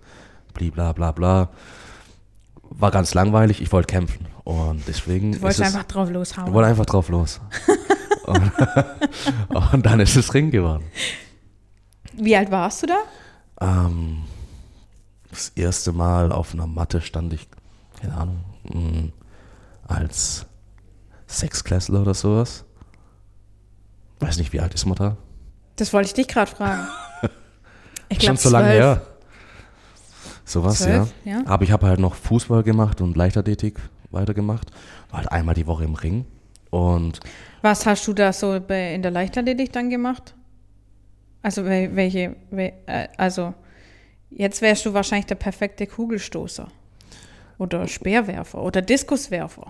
blablabla. War ganz langweilig, ich wollte kämpfen. Und deswegen. Du wolltest einfach drauf loshauen. Ich wollte einfach drauf los. und dann ist es Ring geworden. Wie alt warst du da? Das erste Mal auf einer Matte stand ich, keine Ahnung, als Sechsklässler oder sowas. Weiß nicht, wie alt ist man da? Das wollte ich dich gerade fragen. Ich glaube, 12. Schon so lange her. Sowas, 12, ja. Aber ich habe halt noch Fußball gemacht und Leichtathletik weitergemacht. War halt einmal die Woche im Ring. Und was hast du da so in der Leichtathletik dann gemacht? Also jetzt wärst du wahrscheinlich der perfekte Kugelstoßer. Oder Speerwerfer oder Diskuswerfer.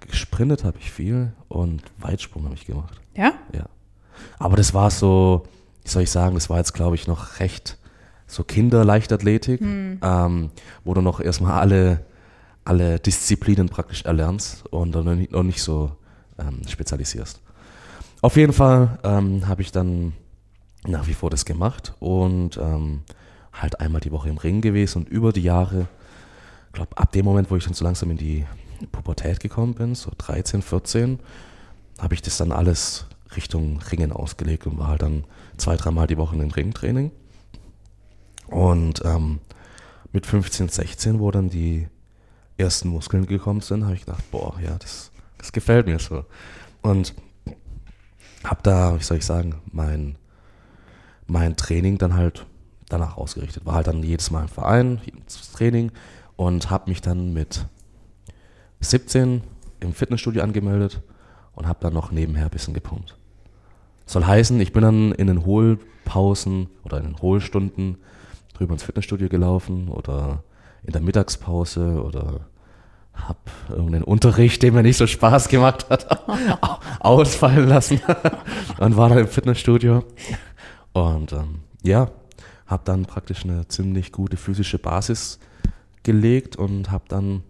Gesprintet habe ich viel und Weitsprung habe ich gemacht. Ja? Ja. Aber das war so, wie soll ich sagen, das war jetzt, glaube ich, noch recht so Kinder-Leichtathletik, wo du noch erstmal alle Disziplinen praktisch erlernst und dann noch nicht so spezialisierst. Auf jeden Fall habe ich dann nach wie vor das gemacht und halt einmal die Woche im Ring gewesen und über die Jahre, ich glaube, ab dem Moment, wo ich dann so langsam in die Pubertät gekommen bin, so 13, 14, habe ich das dann alles Richtung Ringen ausgelegt und war halt dann 2-3 Mal die Woche in den Ringtraining. Und mit 15, 16, wo dann die ersten Muskeln gekommen sind, habe ich gedacht, boah, ja, das gefällt mir so. Und habe da, wie soll ich sagen, mein Training dann halt danach ausgerichtet. War halt dann jedes Mal im Verein, jedes Training. Und habe mich dann mit 17 im Fitnessstudio angemeldet und habe dann noch nebenher ein bisschen gepumpt. Soll heißen, ich bin dann in den Hohlpausen oder in den Hohlstunden drüber ins Fitnessstudio gelaufen oder in der Mittagspause oder habe irgendeinen Unterricht, der mir nicht so Spaß gemacht hat, ausfallen lassen und war dann im Fitnessstudio. Und ja, habe dann praktisch eine ziemlich gute physische Basis gelegt und habe dann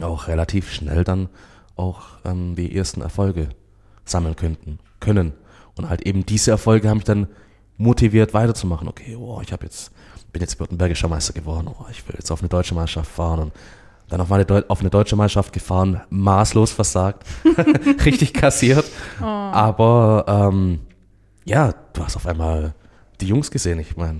auch relativ schnell dann auch die ersten Erfolge sammeln können. Und halt eben diese Erfolge haben mich dann motiviert weiterzumachen. Okay, ich bin jetzt württembergischer Meister geworden, ich will jetzt auf eine deutsche Meisterschaft fahren und dann auf eine deutsche Meisterschaft gefahren, maßlos versagt, richtig kassiert. Oh. Aber ja, du hast auf einmal die Jungs gesehen, ich meine,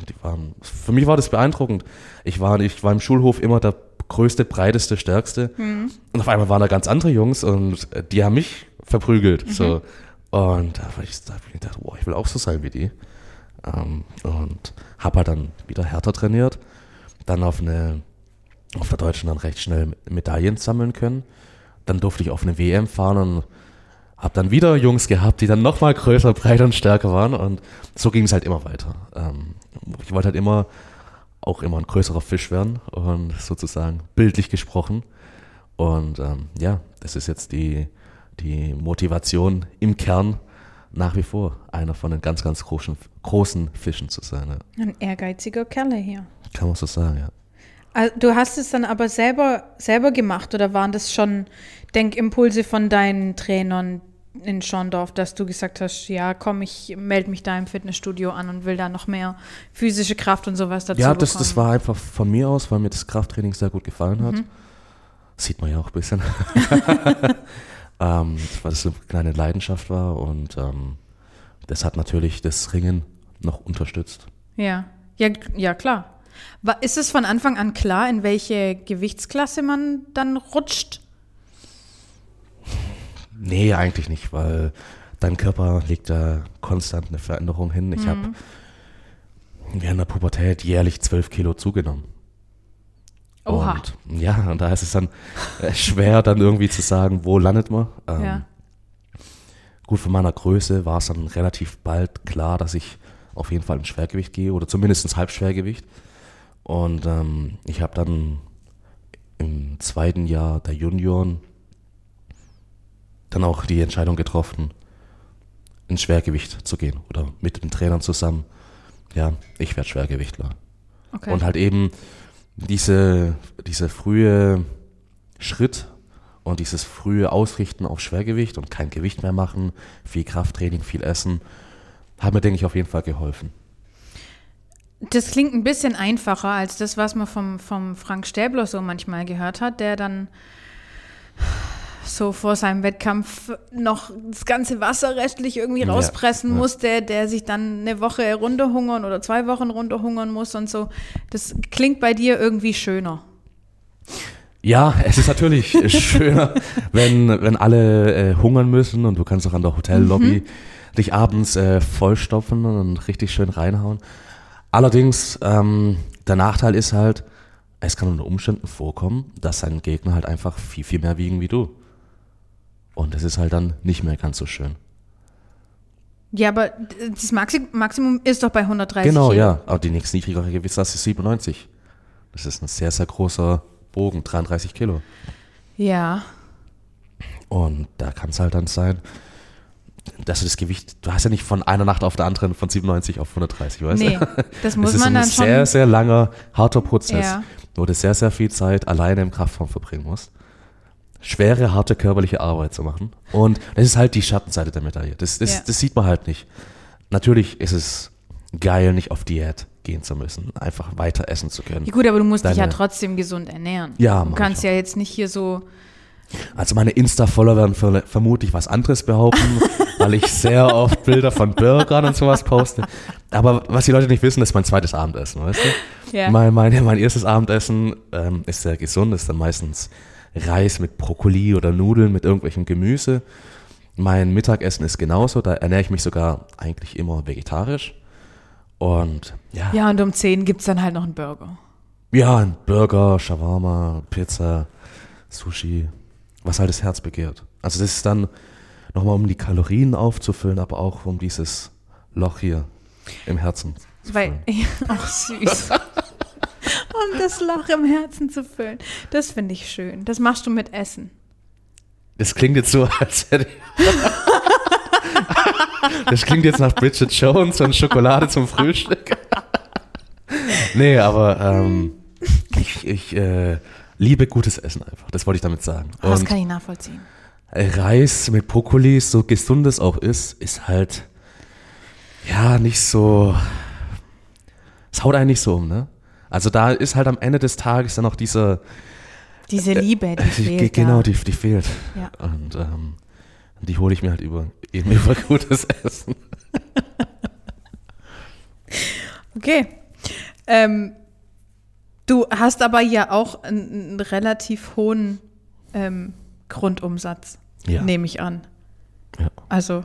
für mich war das beeindruckend. Ich war im Schulhof immer der größte, breiteste, stärkste und auf einmal waren da ganz andere Jungs und die haben mich verprügelt. So. Und da habe ich gedacht, ich will auch so sein wie die. Und habe halt dann wieder härter trainiert, dann auf der Deutschen dann recht schnell Medaillen sammeln können. dann durfte ich auf eine WM fahren und habe dann wieder Jungs gehabt, die dann nochmal größer, breiter und stärker waren. Und so ging es halt immer weiter. Ich wollte halt immer ein größerer Fisch werden und sozusagen bildlich gesprochen. Und ja, das ist jetzt die Motivation im Kern, nach wie vor einer von den ganz, ganz großen Fischen zu sein. Ja. Ein ehrgeiziger Kerl hier. Kann man so sagen, ja. Also, du hast es dann aber selber gemacht oder waren das schon Denkimpulse von deinen Trainern in Schorndorf, dass du gesagt hast, ja komm, ich melde mich da im Fitnessstudio an und will da noch mehr physische Kraft und sowas dazu bekommen? Ja, das war einfach von mir aus, weil mir das Krafttraining sehr gut gefallen hat. Mhm. Sieht man ja auch ein bisschen. Weil es eine kleine Leidenschaft war und das hat natürlich das Ringen noch unterstützt. Ja, klar. Ist es von Anfang an klar, in welche Gewichtsklasse man dann rutscht? Nee, eigentlich nicht, weil dein Körper legt da konstant eine Veränderung hin. Ich habe während der Pubertät jährlich 12 Kilo zugenommen. Oha. Und ja, und da ist es dann schwer, dann irgendwie zu sagen, wo landet man. Gut, von meiner Größe war es dann relativ bald klar, dass ich auf jeden Fall ins Schwergewicht gehe oder zumindest ins Halbschwergewicht. Und ich habe dann im zweiten Jahr der Junioren dann auch die Entscheidung getroffen, ins Schwergewicht zu gehen oder mit den Trainern zusammen. Ja, ich werde Schwergewichtler. Okay. Und halt eben diese frühe Schritt und dieses frühe Ausrichten auf Schwergewicht und kein Gewicht mehr machen, viel Krafttraining, viel Essen, hat mir, denke ich, auf jeden Fall geholfen. Das klingt ein bisschen einfacher als das, was man vom Frank Stäbler so manchmal gehört hat, der dann so vor seinem Wettkampf noch das ganze Wasser restlich irgendwie rauspressen musste, der sich dann eine Woche runterhungern oder 2 Wochen runterhungern muss und so. Das klingt bei dir irgendwie schöner. Ja, es ist natürlich schöner, wenn alle hungern müssen und du kannst auch an der Hotellobby dich abends vollstopfen und richtig schön reinhauen. Allerdings, der Nachteil ist halt, es kann unter Umständen vorkommen, dass sein Gegner halt einfach viel, viel mehr wiegen wie du. Und das ist halt dann nicht mehr ganz so schön. Ja, aber das Maximum ist doch bei 130. Genau, ja. Aber die nächste niedrigere Gewichtsklasse ist 97. Das ist ein sehr, sehr großer Bogen, 33 Kilo. Ja. Und da kann es halt dann sein, dass du das Gewicht, du hast ja nicht von einer Nacht auf der anderen von 97 auf 130, weißt du? Nee, das muss man dann schon. Das ist ein sehr, sehr langer, harter Prozess, wo du sehr, sehr viel Zeit alleine im Kraftraum verbringen musst. Schwere, harte körperliche Arbeit zu machen. Und das ist halt die Schattenseite der Medaille. Das sieht man halt nicht. Natürlich ist es geil, nicht auf Diät gehen zu müssen, einfach weiter essen zu können. Ja gut, aber du musst dich ja trotzdem gesund ernähren. Ja, du kannst ja jetzt nicht hier so. Also meine Insta-Follower werden vermutlich was anderes behaupten, weil ich sehr oft Bilder von Burgern und sowas poste. Aber was die Leute nicht wissen, ist mein zweites Abendessen, weißt du? Yeah. Mein erstes Abendessen ist sehr gesund, ist dann meistens Reis mit Brokkoli oder Nudeln mit irgendwelchem Gemüse. Mein Mittagessen ist genauso, da ernähre ich mich sogar eigentlich immer vegetarisch. Und ja, und um 10 gibt es dann halt noch einen Burger. Ja, ein Burger, Shawarma, Pizza, Sushi, was halt das Herz begehrt. Also das ist dann nochmal, um die Kalorien aufzufüllen, aber auch um dieses Loch hier im Herzen zu füllen. Ach süß. Um das Loch im Herzen zu füllen. Das finde ich schön. Das machst du mit Essen. Das klingt jetzt so, als hätte ich das klingt jetzt nach Bridget Jones und Schokolade zum Frühstück. Nee, aber ich liebe gutes Essen einfach, das wollte ich damit sagen. Oh, das kann ich nachvollziehen. Reis mit Brokkoli, so gesund es auch ist halt, ja, nicht so, es haut einen nicht so um, ne? Also da ist halt am Ende des Tages dann auch diese Liebe, die fehlt. Genau, die fehlt. Ja. Und die hole ich mir halt über gutes Essen. Okay. Du hast aber ja auch einen relativ hohen Grundumsatz, nehme ich an. Ja. Also,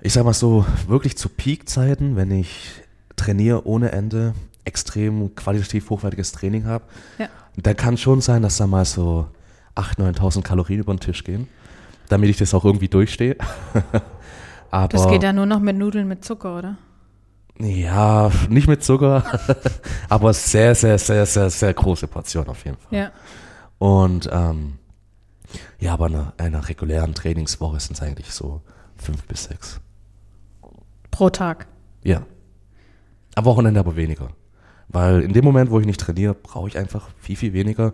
ich sag mal so, wirklich zu Peakzeiten, wenn ich trainiere ohne Ende, extrem qualitativ hochwertiges Training habe, ja, dann kann es schon sein, dass da mal so 8.000, 9.000 Kalorien über den Tisch gehen, damit ich das auch irgendwie durchstehe. Aber das geht ja nur noch mit Nudeln mit Zucker, oder? Ja, nicht mit Zucker, aber sehr, sehr, sehr, sehr, sehr große Portion auf jeden Fall. Ja. Und ja, aber in einer regulären Trainingswoche sind es eigentlich so 5 bis 6. Pro Tag? Ja. Am Wochenende aber weniger. Weil in dem Moment, wo ich nicht trainiere, brauche ich einfach viel, viel weniger.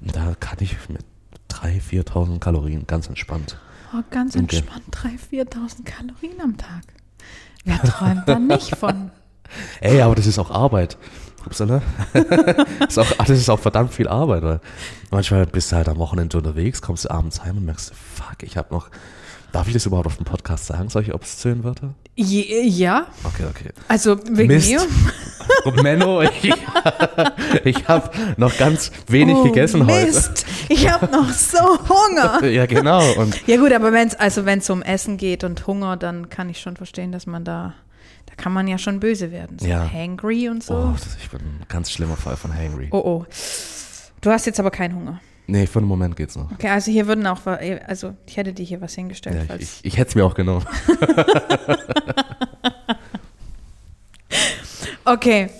Da kann ich mit 3.000, 4.000 Kalorien ganz entspannt. Oh, ganz entspannt 3.000, 4.000 Kalorien am Tag. Wer träumt da nicht von? Ey, aber das ist auch Arbeit. Upsala. Das ist auch verdammt viel Arbeit. Weil manchmal bist du halt am Wochenende unterwegs, kommst du abends heim und merkst, fuck, ich habe noch. Darf ich das überhaupt auf dem Podcast sagen, solche obszönen Wörter? Ja. Okay. Also wegen mir. Und Menno, ich habe noch ganz wenig gegessen Mist. Heute. Ich habe noch so Hunger. Ja, genau. Und ja gut, aber wenn es um Essen geht und Hunger, dann kann ich schon verstehen, dass man da kann man ja schon böse werden. So ja. Hangry und so. Oh, ich bin ein ganz schlimmer Fall von hangry. Oh. Du hast jetzt aber keinen Hunger. Nee, für den Moment geht's noch. Okay, also hier würden auch, also ich hätte dir hier was hingestellt. Ja, ich hätte es mir auch genommen. Okay,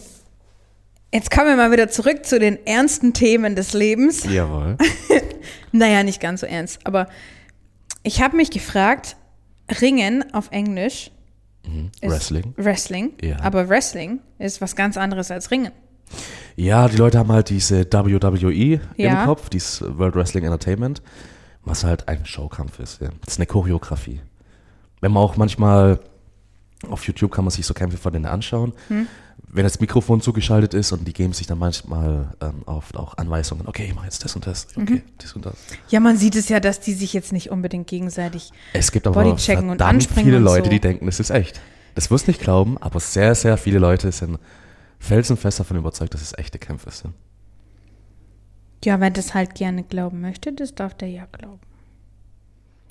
jetzt kommen wir mal wieder zurück zu den ernsten Themen des Lebens. Jawohl. Naja, nicht ganz so ernst, aber ich habe mich gefragt, Ringen auf Englisch ist Wrestling. Wrestling, ja. Aber Wrestling ist was ganz anderes als Ringen. Ja, die Leute haben halt diese WWE im Kopf, dieses World Wrestling Entertainment, was halt ein Showkampf ist. Ja. Das ist eine Choreografie. Wenn man auch manchmal, auf YouTube kann man sich so Kämpfe von denen anschauen, wenn das Mikrofon zugeschaltet ist und die geben sich dann manchmal oft auch Anweisungen, okay, ich mache jetzt das und das, okay, das und das. Ja, man sieht es ja, dass die sich jetzt nicht unbedingt gegenseitig es gibt aber bodychecken und anspringen viele und Leute, so. Die denken, das ist echt. Das wirst du nicht glauben, aber sehr, sehr viele Leute sind felsenfest davon überzeugt, dass es echte Kämpfe sind. Ja, wer das halt gerne glauben möchte, das darf der ja glauben.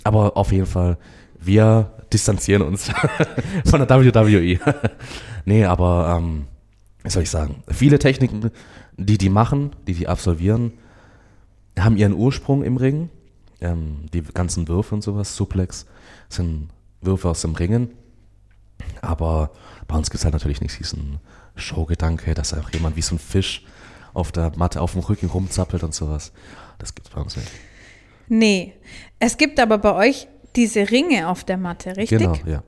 Aber auf jeden Fall, wir distanzieren uns von der WWE. Nee, aber, was soll ich sagen, viele Techniken, die absolvieren, haben ihren Ursprung im Ring. Die ganzen Würfe und sowas, Suplex, sind Würfe aus dem Ringen. Aber bei uns gibt es halt natürlich nicht diesen Showgedanke, dass auch jemand wie so ein Fisch auf der Matte auf dem Rücken rumzappelt und sowas. Das gibt's bei uns nicht. Nee. Es gibt aber bei euch diese Ringe auf der Matte, richtig? Genau, ja.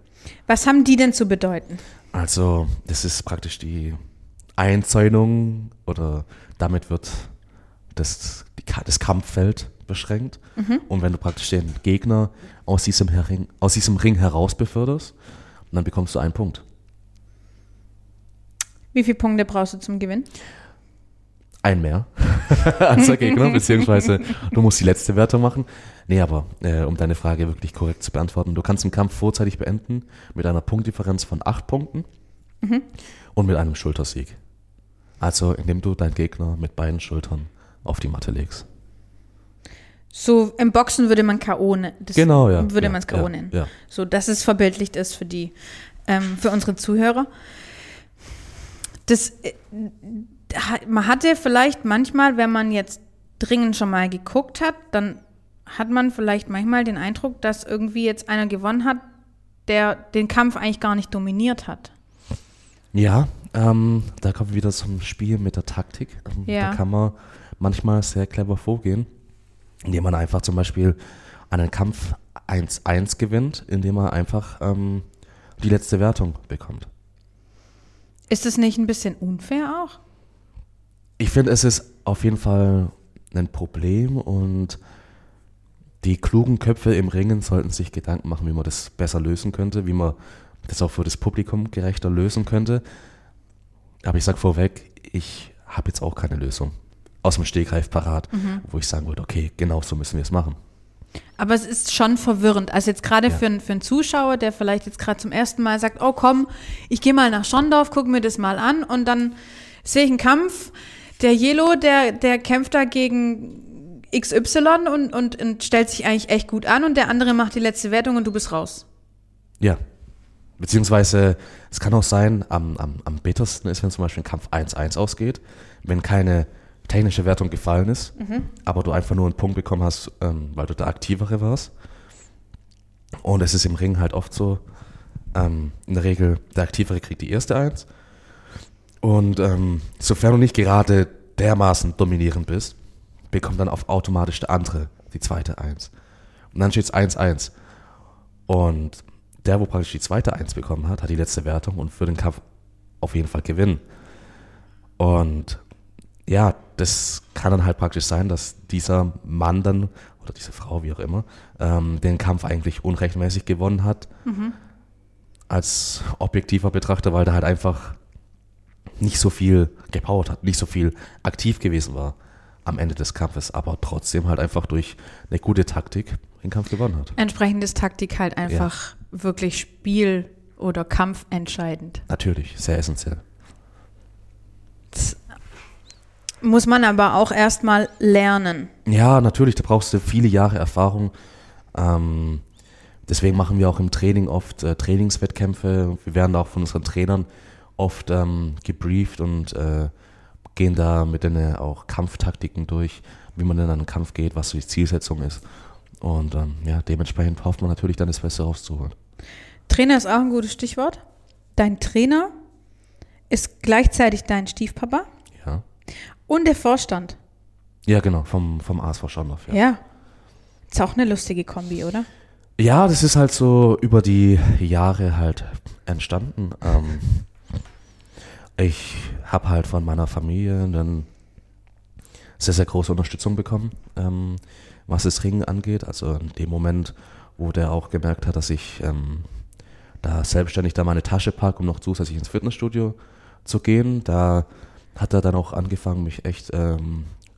Was haben die denn zu bedeuten? Also, das ist praktisch die Einzäunung oder damit wird das Kampffeld beschränkt. Mhm. Und wenn du praktisch den Gegner aus diesem Ring heraus beförderst, dann bekommst du einen Punkt. Wie viele Punkte brauchst du zum Gewinn? Ein mehr als der Gegner, beziehungsweise du musst die letzte Wertung machen. Nee, aber um deine Frage wirklich korrekt zu beantworten, du kannst den Kampf vorzeitig beenden mit einer Punktdifferenz von 8 Punkten und mit einem Schultersieg. Also indem du deinen Gegner mit beiden Schultern auf die Matte legst. So im Boxen würde man K.O. nennen. Genau, ja. Würde man es K.O. nennen. Ja. So, dass es verbildlicht ist für für unsere Zuhörer. Man hatte vielleicht manchmal, wenn man jetzt dringend schon mal geguckt hat, dann hat man vielleicht manchmal den Eindruck, dass irgendwie jetzt einer gewonnen hat, der den Kampf eigentlich gar nicht dominiert hat. Ja, da kommen wir wieder zum Spiel mit der Taktik. Da kann man manchmal sehr clever vorgehen, indem man einfach zum Beispiel einen Kampf 1-1 gewinnt, indem man einfach die letzte Wertung bekommt. Ist es nicht ein bisschen unfair auch? Ich finde, es ist auf jeden Fall ein Problem und die klugen Köpfe im Ringen sollten sich Gedanken machen, wie man das besser lösen könnte, wie man das auch für das Publikum gerechter lösen könnte. Aber ich sage vorweg, ich habe jetzt auch keine Lösung aus dem Stegreif parat, wo ich sagen würde, okay, genau so müssen wir es machen. Aber es ist schon verwirrend. Also jetzt gerade für einen Zuschauer, der vielleicht jetzt gerade zum ersten Mal sagt, oh komm, ich gehe mal nach Schorndorf, gucke mir das mal an und dann sehe ich einen Kampf. Der Jello, der kämpft da gegen XY und stellt sich eigentlich echt gut an und der andere macht die letzte Wertung und du bist raus. Ja, Beziehungsweise es kann auch sein, am bittersten ist, wenn zum Beispiel ein Kampf 1-1 ausgeht, wenn keine technische Wertung gefallen ist, aber du einfach nur einen Punkt bekommen hast, weil du der Aktivere warst. Und es ist im Ring halt oft so, in der Regel, der Aktivere kriegt die erste Eins. Und sofern du nicht gerade dermaßen dominierend bist, bekommt dann auf automatisch der andere die zweite Eins. Und dann steht es 1-1. Und der, wo praktisch die zweite Eins bekommen hat, hat die letzte Wertung und wird den Kampf auf jeden Fall gewinnen. Und ja, das kann dann halt praktisch sein, dass dieser Mann dann, oder diese Frau, wie auch immer, den Kampf eigentlich unrechtmäßig gewonnen hat, als objektiver Betrachter, weil der halt einfach nicht so viel gepowert hat, nicht so viel aktiv gewesen war am Ende des Kampfes, aber trotzdem halt einfach durch eine gute Taktik den Kampf gewonnen hat. Entsprechend ist Taktik halt einfach wirklich Spiel- oder Kampfentscheidend. Natürlich, sehr essentiell. Das muss man aber auch erstmal lernen. Ja, natürlich, da brauchst du viele Jahre Erfahrung. Deswegen machen wir auch im Training oft Trainingswettkämpfe. Wir werden auch von unseren Trainern oft gebrieft und gehen da mit denen auch Kampftaktiken durch, wie man denn an den Kampf geht, was so die Zielsetzung ist. Und ja, dementsprechend hofft man natürlich dann, das Beste rauszuholen. Trainer ist auch ein gutes Stichwort. Dein Trainer ist gleichzeitig dein Stiefpapa. Ja. Und der Vorstand. Ja, genau, vom ASV Schorndorf. Ja. Ist auch eine lustige Kombi, oder? Ja, das ist halt so über die Jahre halt entstanden. Ich habe halt von meiner Familie dann sehr, sehr große Unterstützung bekommen, was das Ringen angeht. Also in dem Moment, wo der auch gemerkt hat, dass ich da selbstständig da meine Tasche packe, um noch zusätzlich ins Fitnessstudio zu gehen, da hat er dann auch angefangen, mich echt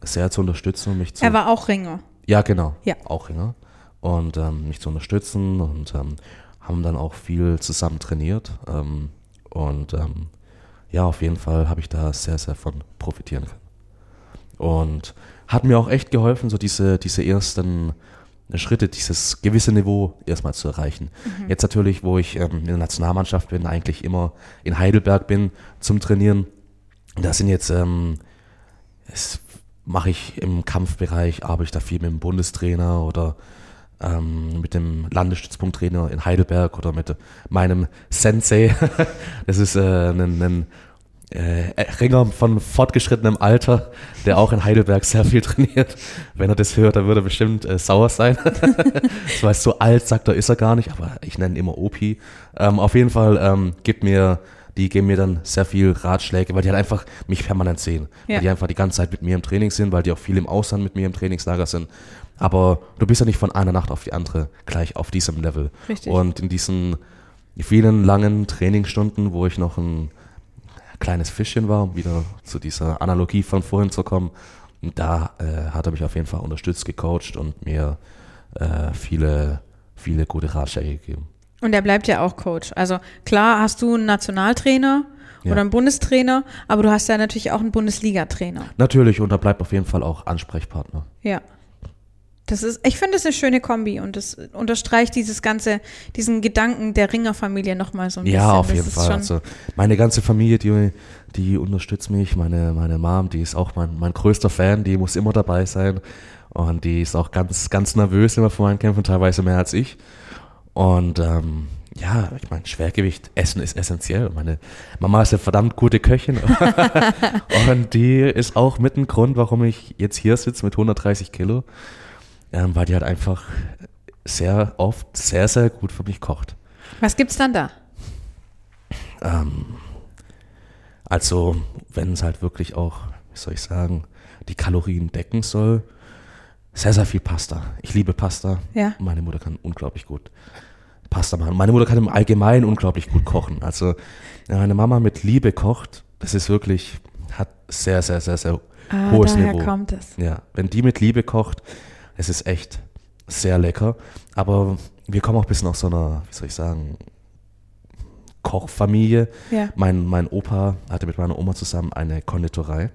sehr zu unterstützen. Er war auch Ringer? Ja, genau, ja. Auch Ringer. Und mich zu unterstützen und haben dann auch viel zusammen trainiert. Ja, auf jeden Fall habe ich da sehr, sehr von profitieren können. Und hat mir auch echt geholfen, so diese ersten Schritte, dieses gewisse Niveau erstmal zu erreichen. Mhm. Jetzt natürlich, wo ich in der Nationalmannschaft bin, eigentlich immer in Heidelberg bin zum Trainieren. Da sind jetzt, das mache ich im Kampfbereich, arbeite ich da viel mit dem Bundestrainer oder mit dem Landesstützpunkttrainer in Heidelberg oder mit meinem Sensei. Das ist ein Ringer von fortgeschrittenem Alter, der auch in Heidelberg sehr viel trainiert. Wenn er das hört, dann würde er bestimmt sauer sein. So als so alt, sagt er, ist er gar nicht, aber ich nenne ihn immer Opi. Auf jeden Fall geben mir dann sehr viel Ratschläge, weil die halt einfach mich permanent sehen. Ja. Weil die einfach die ganze Zeit mit mir im Training sind, weil die auch viel im Ausland mit mir im Trainingslager sind. Aber du bist ja nicht von einer Nacht auf die andere gleich auf diesem Level. Richtig. Und in diesen vielen langen Trainingsstunden, wo ich noch ein kleines Fischchen war, um wieder zu dieser Analogie von vorhin zu kommen, da hat er mich auf jeden Fall unterstützt, gecoacht und mir viele, viele gute Ratschläge gegeben. Und er bleibt ja auch Coach. Also klar hast du einen Nationaltrainer oder einen Bundestrainer, aber du hast ja natürlich auch einen Bundesliga-Trainer. Natürlich, und er bleibt auf jeden Fall auch Ansprechpartner. Ja. Ich finde, das ist eine schöne Kombi und das unterstreicht diesen Gedanken der Ringerfamilie nochmal so ein bisschen. Ja, auf jeden Fall. Also meine ganze Familie, die unterstützt mich. Meine Mom, die ist auch mein größter Fan, die muss immer dabei sein. Und die ist auch ganz, ganz nervös immer vor meinen Kämpfen, teilweise mehr als ich. Und ja, ich meine, Schwergewicht, Essen ist essentiell. Meine Mama ist eine verdammt gute Köchin. Und die ist auch mit ein Grund, warum ich jetzt hier sitze mit 130 Kilo. Weil die halt einfach sehr oft, sehr, sehr gut für mich kocht. Was gibt's dann da? Also, wenn es halt wirklich auch, wie soll ich sagen, die Kalorien decken soll, sehr, sehr viel Pasta. Ich liebe Pasta. Ja. Meine Mutter kann unglaublich gut Pasta machen. Meine Mutter kann im Allgemeinen unglaublich gut kochen. Also, wenn meine Mama mit Liebe kocht, das ist wirklich, hat sehr, sehr, sehr, sehr hohes Niveau. Daher kommt es. Ja, wenn die mit Liebe kocht, es ist echt sehr lecker, aber wir kommen auch ein bisschen aus so einer, wie soll ich sagen, Kochfamilie. Ja. Mein Opa hatte mit meiner Oma zusammen eine Konditorei.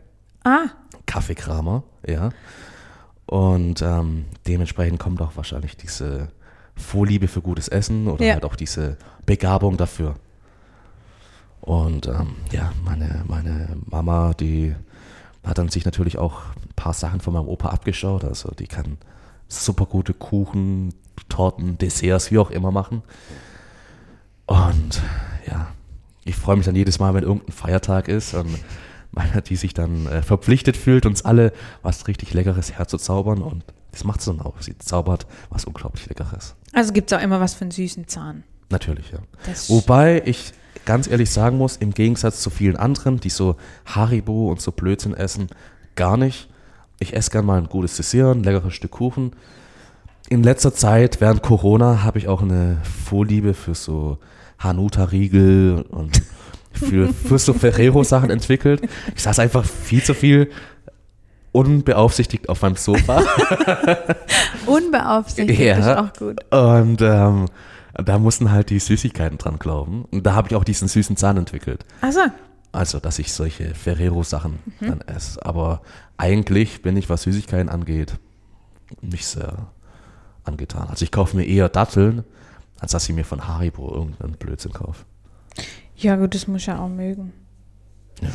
Kaffeekramer, ja. Und dementsprechend kommt auch wahrscheinlich diese Vorliebe für gutes Essen oder halt auch diese Begabung dafür. Und ja, meine Mama, die hat dann sich natürlich auch ein paar Sachen von meinem Opa abgeschaut. Also die kann super gute Kuchen, Torten, Desserts, wie auch immer machen. Und ja, ich freue mich dann jedes Mal, wenn irgendein Feiertag ist und meiner, die sich dann verpflichtet fühlt, uns alle was richtig Leckeres herzuzaubern, und das macht sie dann auch. Sie zaubert was unglaublich Leckeres. Also gibt es auch immer was für einen süßen Zahn. Natürlich, ja. Das Wobei ich ganz ehrlich sagen muss, im Gegensatz zu vielen anderen, die so Haribo und so Blödsinn essen, gar nicht. Ich esse gerne mal ein gutes Dessert, ein leckeres Stück Kuchen. In letzter Zeit, während Corona, habe ich auch eine Vorliebe für so Hanuta-Riegel und für so Ferrero-Sachen entwickelt. Ich saß einfach viel zu viel unbeaufsichtigt auf meinem Sofa. Unbeaufsichtigt, ja, ist auch gut. Und da mussten halt die Süßigkeiten dran glauben. Und da habe ich auch diesen süßen Zahn entwickelt. Ach so. Also, dass ich solche Ferrero-Sachen dann esse. Aber eigentlich bin ich, was Süßigkeiten angeht, nicht sehr angetan. Also ich kaufe mir eher Datteln, als dass ich mir von Haribo irgendeinen Blödsinn kaufe. Ja gut, das muss ich ja auch mögen. Ja,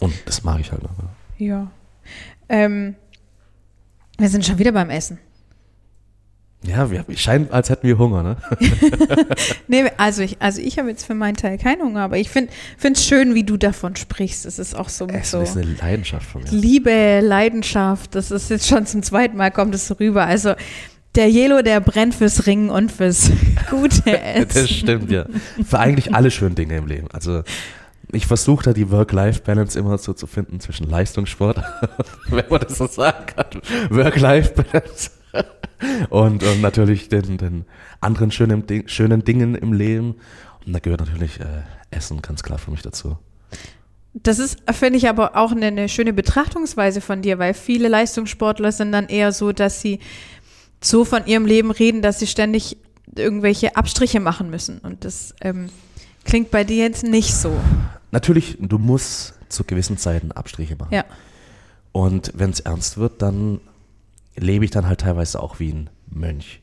und das mag ich halt auch. Ja. Wir sind schon wieder beim Essen. Ja, es scheint, als hätten wir Hunger, ne? Nee, also ich habe jetzt für meinen Teil keinen Hunger, aber ich finde es schön, wie du davon sprichst. Es ist auch so mit Essen so. Das ist eine Leidenschaft von mir. Liebe, Leidenschaft, das ist jetzt schon zum zweiten Mal, kommt es so rüber. Also der Jello, der brennt fürs Ringen und fürs gute Essen. Das stimmt, ja. Für eigentlich alle schönen Dinge im Leben. Also ich versuche da die Work-Life-Balance immer so zu finden zwischen Leistungssport, wenn man das so sagen kann, Work-Life-Balance und natürlich den anderen schönen Dingen im Leben. Und da gehört natürlich Essen ganz klar für mich dazu. Das ist, finde ich, aber auch eine schöne Betrachtungsweise von dir, weil viele Leistungssportler sind dann eher so, dass sie so von ihrem Leben reden, dass sie ständig irgendwelche Abstriche machen müssen. Und das klingt bei dir jetzt nicht so. Natürlich, du musst zu gewissen Zeiten Abstriche machen. Ja. Und wenn es ernst wird, dann lebe ich dann halt teilweise auch wie ein Mönch.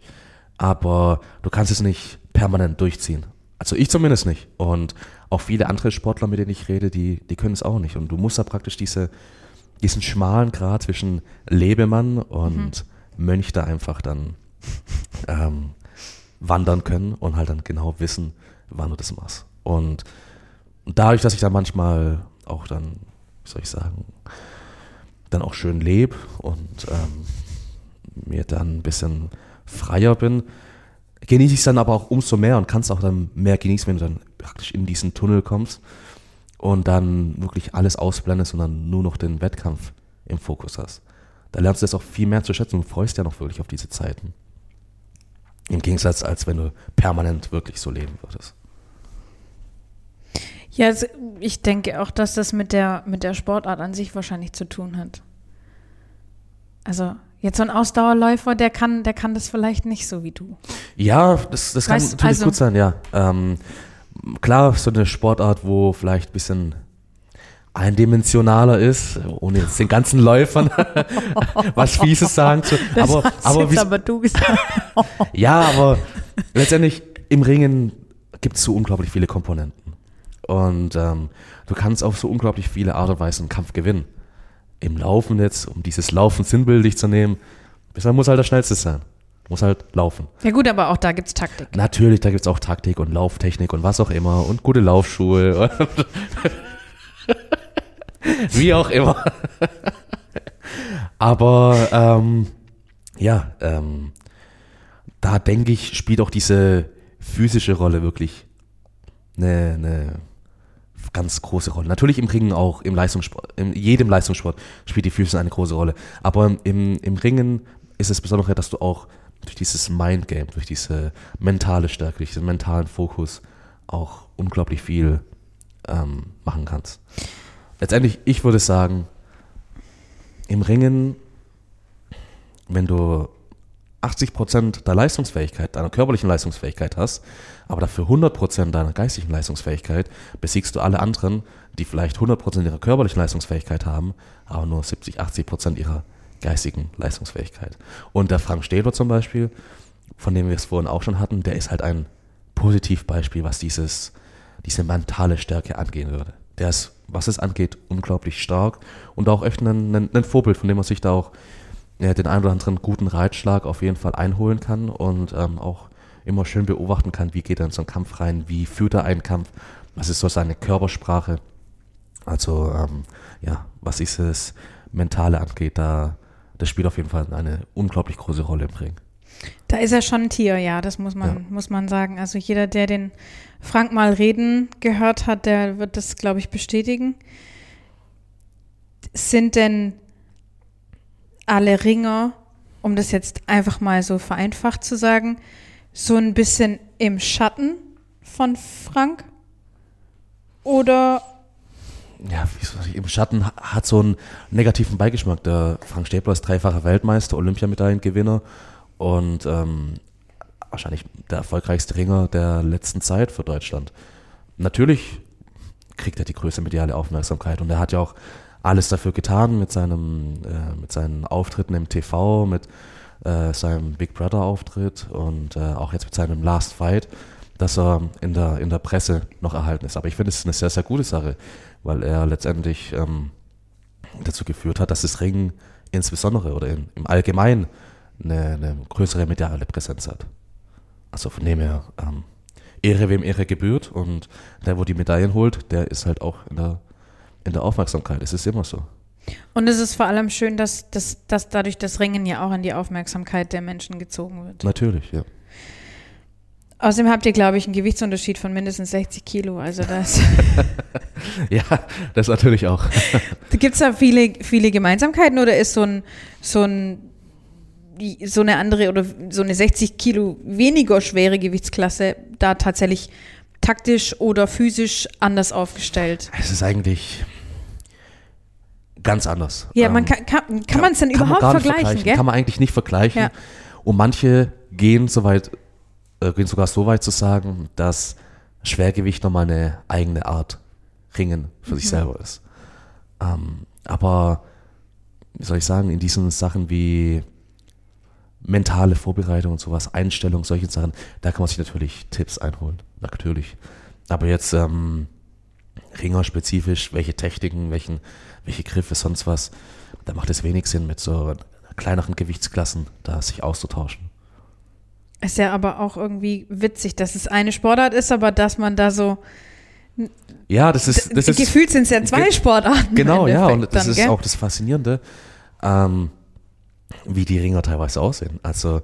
Aber du kannst es nicht permanent durchziehen. Also ich zumindest nicht. Und auch viele andere Sportler, mit denen ich rede, die können es auch nicht. Und du musst da praktisch diesen schmalen Grat zwischen Lebemann und Mönch da einfach dann wandern können und halt dann genau wissen, wann du das machst. Und dadurch, dass ich dann manchmal auch dann, wie soll ich sagen, dann auch schön lebe und mir dann ein bisschen freier bin, genieße ich es dann aber auch umso mehr und kann es auch dann mehr genießen, wenn du dann praktisch in diesen Tunnel kommst und dann wirklich alles ausblendest und dann nur noch den Wettkampf im Fokus hast. Da lernst du das auch viel mehr zu schätzen und freust ja noch wirklich auf diese Zeiten. Im Gegensatz, als wenn du permanent wirklich so leben würdest. Ja, also ich denke auch, dass das mit der Sportart an sich wahrscheinlich zu tun hat. Also jetzt so ein Ausdauerläufer, der kann das vielleicht nicht so wie du. Ja, das kann natürlich gut sein, ja. Klar, so eine Sportart, wo vielleicht ein bisschen eindimensionaler ist, ohne jetzt den ganzen Läufern was Fieses sagen zu. Das aber du gesagt. Ja, aber letztendlich im Ringen gibt es so unglaublich viele Komponenten. Und du kannst auf so unglaublich viele Art und Weise einen Kampf gewinnen. Im Laufen jetzt, um dieses Laufen sinnbildlich zu nehmen, bisher muss halt der Schnellste sein. Muss halt laufen. Ja gut, aber auch da gibt es Taktik. Natürlich, da gibt es auch Taktik und Lauftechnik und was auch immer und gute Laufschuhe und wie auch immer. Aber da denke ich, spielt auch diese physische Rolle wirklich eine ganz große Rolle. Natürlich im Ringen auch, im Leistungssport, in jedem Leistungssport spielt die Physik eine große Rolle. Aber im Ringen ist es besonders, dass du auch durch dieses Mindgame, durch diese mentale Stärke, durch diesen mentalen Fokus auch unglaublich viel machen kannst. Letztendlich, ich würde sagen, im Ringen, wenn du 80% deiner Leistungsfähigkeit, deiner körperlichen Leistungsfähigkeit hast, aber dafür 100% deiner geistigen Leistungsfähigkeit, besiegst du alle anderen, die vielleicht 100% ihrer körperlichen Leistungsfähigkeit haben, aber nur 70, 80% ihrer geistigen Leistungsfähigkeit. Und der Frank Stäbler zum Beispiel, von dem wir es vorhin auch schon hatten, der ist halt ein Positivbeispiel, was diese mentale Stärke angehen würde. Der ist, was es angeht, unglaublich stark und auch echt ein Vorbild, von dem man sich da auch den einen oder anderen guten Reitschlag auf jeden Fall einholen kann und auch immer schön beobachten kann, wie geht er in so einen Kampf rein, wie führt er einen Kampf, was ist so seine Körpersprache. Also was dieses Mentale angeht, da das spielt auf jeden Fall eine unglaublich große Rolle im Ring. Da ist er schon ein Tier, ja, das muss man sagen. Also jeder, der den Frank mal reden gehört hat, der wird das, glaube ich, bestätigen. Sind denn alle Ringer, um das jetzt einfach mal so vereinfacht zu sagen, so ein bisschen im Schatten von Frank? Oder? Ja, im Schatten hat so einen negativen Beigeschmack. Der Frank Stäbler ist dreifacher Weltmeister, Olympiamedaillengewinner und wahrscheinlich der erfolgreichste Ringer der letzten Zeit für Deutschland. Natürlich kriegt er die größte mediale Aufmerksamkeit und er hat ja auch alles dafür getan mit seinen Auftritten im TV, mit seinem Big Brother Auftritt und auch jetzt mit seinem Last Fight, dass er in der Presse noch erhalten ist. Aber ich finde, es ist eine sehr, sehr gute Sache, weil er letztendlich dazu geführt hat, dass das Ringen insbesondere oder im Allgemeinen eine größere mediale Präsenz hat. Also von dem her, Ehre wem Ehre gebührt, und der, wo die Medaillen holt, der ist halt auch in der Aufmerksamkeit. Es ist immer so. Und es ist vor allem schön, dass dadurch das Ringen ja auch in die Aufmerksamkeit der Menschen gezogen wird. Natürlich, ja. Außerdem habt ihr, glaube ich, einen Gewichtsunterschied von mindestens 60 Kilo, also das. Ja, das natürlich auch. Gibt es da viele Gemeinsamkeiten, oder ist so eine andere oder so eine 60 Kilo weniger schwere Gewichtsklasse da tatsächlich taktisch oder physisch anders aufgestellt? Es ist eigentlich ganz anders. Ja, man kann man es denn überhaupt vergleichen? Gell? Kann man eigentlich nicht vergleichen. Ja. Und manche gehen sogar so weit zu sagen, dass Schwergewicht nochmal eine eigene Art Ringen für sich selber ist. Aber, wie soll ich sagen, in diesen Sachen wie mentale Vorbereitung und sowas, Einstellung, solche Sachen, da kann man sich natürlich Tipps einholen, natürlich. Aber jetzt ringerspezifisch, welche Techniken, welche Griffe, sonst was, da macht es wenig Sinn, mit so kleineren Gewichtsklassen da sich auszutauschen. Ist ja aber auch irgendwie witzig, dass es eine Sportart ist, aber dass man da so. Ja, das ist gefühlt sind es ja zwei Sportarten. Genau, ja, und das ist auch das Faszinierende, wie die Ringer teilweise aussehen. Also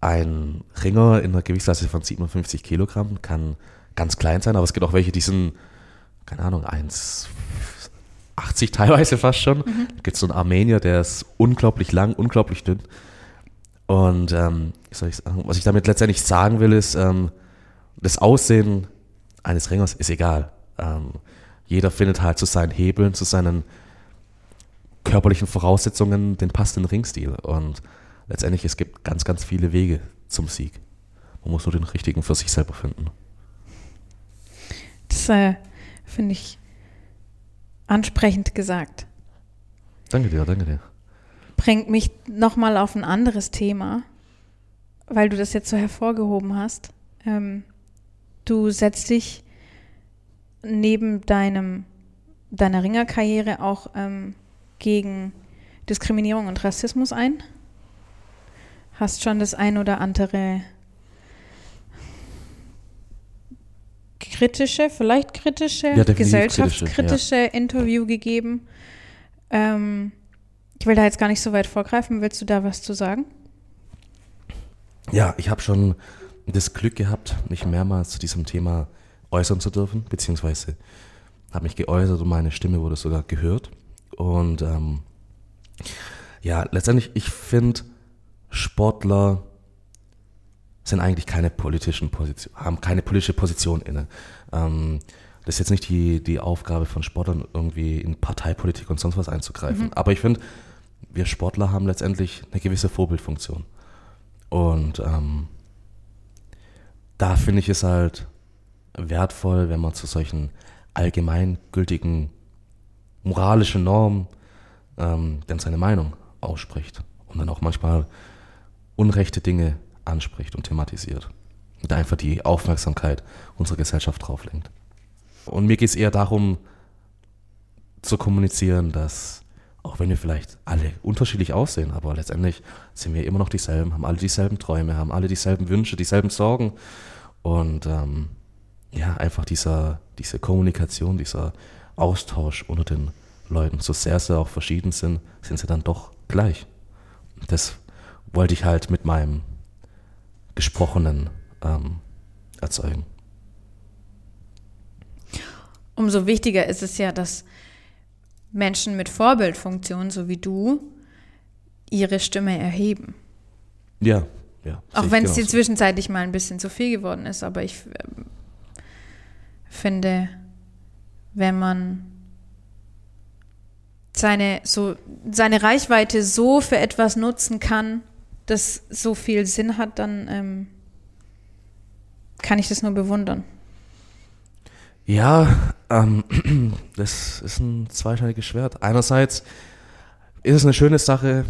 ein Ringer in einer Gewichtsklasse von 57 Kilogramm kann ganz klein sein, aber es gibt auch welche, die sind, keine Ahnung, 1,80 teilweise fast schon. Da gibt es so einen Armenier, der ist unglaublich lang, unglaublich dünn. Und was ich damit letztendlich sagen will, ist, das Aussehen eines Ringers ist egal. Jeder findet halt zu seinen Hebeln, zu seinen körperlichen Voraussetzungen den passenden Ringstil. Und letztendlich, es gibt ganz, ganz viele Wege zum Sieg. Man muss nur den richtigen für sich selber finden. Das finde ich ansprechend gesagt. Danke dir, danke dir. Bringt mich nochmal auf ein anderes Thema, weil du das jetzt so hervorgehoben hast. Du setzt dich neben deiner Ringerkarriere auch gegen Diskriminierung und Rassismus ein. Hast schon das ein oder andere gesellschaftskritische Interview gegeben. Ich will da jetzt gar nicht so weit vorgreifen. Willst du da was zu sagen? Ja, ich habe schon das Glück gehabt, mich mehrmals zu diesem Thema äußern zu dürfen, beziehungsweise habe mich geäußert und meine Stimme wurde sogar gehört. Und letztendlich, ich finde, Sportler sind eigentlich haben keine politische Position inne. Das ist jetzt nicht die Aufgabe von Sportlern, irgendwie in Parteipolitik und sonst was einzugreifen. Aber ich finde, wir Sportler haben letztendlich eine gewisse Vorbildfunktion. Und da finde ich es halt wertvoll, wenn man zu solchen allgemeingültigen moralischen Normen dann seine Meinung ausspricht und dann auch manchmal unrechte Dinge anspricht und thematisiert. Und einfach die Aufmerksamkeit unserer Gesellschaft drauf lenkt. Und mir geht es eher darum, zu kommunizieren, dass auch wenn wir vielleicht alle unterschiedlich aussehen, aber letztendlich sind wir immer noch dieselben, haben alle dieselben Träume, haben alle dieselben Wünsche, dieselben Sorgen und einfach diese Kommunikation, dieser Austausch unter den Leuten, so sehr sie auch verschieden sind, sind sie dann doch gleich. Das wollte ich halt mit meinem Gesprochenen erzeugen. Umso wichtiger ist es ja, dass Menschen mit Vorbildfunktion, so wie du, ihre Stimme erheben. Ja. Auch wenn es dir zwischenzeitlich mal ein bisschen zu viel geworden ist, aber ich finde, wenn man seine Reichweite so für etwas nutzen kann, das so viel Sinn hat, dann kann ich das nur bewundern. Ja, das ist ein zweischneidiges Schwert. Einerseits ist es eine schöne Sache,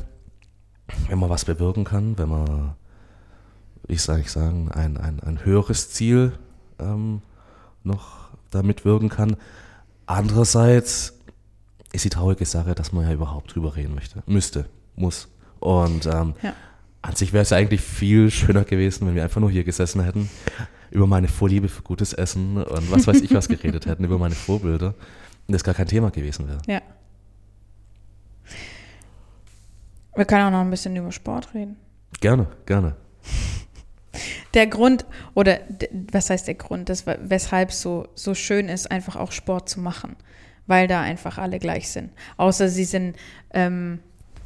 wenn man was bewirken kann, wenn man, ein höheres Ziel noch da mitwirken kann. Andererseits ist die traurige Sache, dass man ja überhaupt drüber reden muss. Und an sich wäre es ja eigentlich viel schöner gewesen, wenn wir einfach nur hier gesessen hätten, über meine Vorliebe für gutes Essen und was weiß ich was geredet hätten, über meine Vorbilder, und das gar kein Thema gewesen wäre. Ja. Wir können auch noch ein bisschen über Sport reden. Gerne. Der Grund, oder was heißt der Grund, weshalb es so schön ist, einfach auch Sport zu machen, weil da einfach alle gleich sind, außer sie sind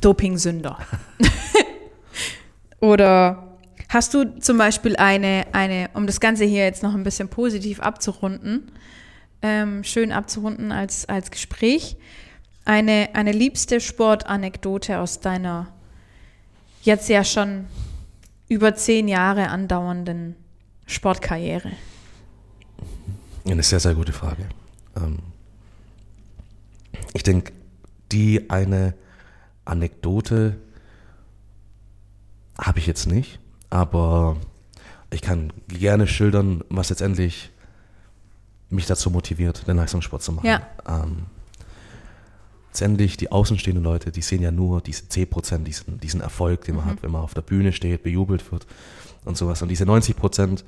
Dopingsünder. Oder hast du zum Beispiel eine, um das Ganze hier jetzt noch ein bisschen positiv abzurunden, schön abzurunden als Gespräch, eine liebste Sportanekdote aus deiner jetzt ja schon über 10 Jahre andauernden Sportkarriere? Eine sehr, sehr gute Frage. Ich denke, die eine Anekdote habe ich jetzt nicht. Aber ich kann gerne schildern, was letztendlich mich dazu motiviert, den Leistungssport zu machen. Ja. Letztendlich die außenstehenden Leute, die sehen ja nur diese 10%, diesen Erfolg, den man hat, wenn man auf der Bühne steht, bejubelt wird und sowas. Und diese 90%,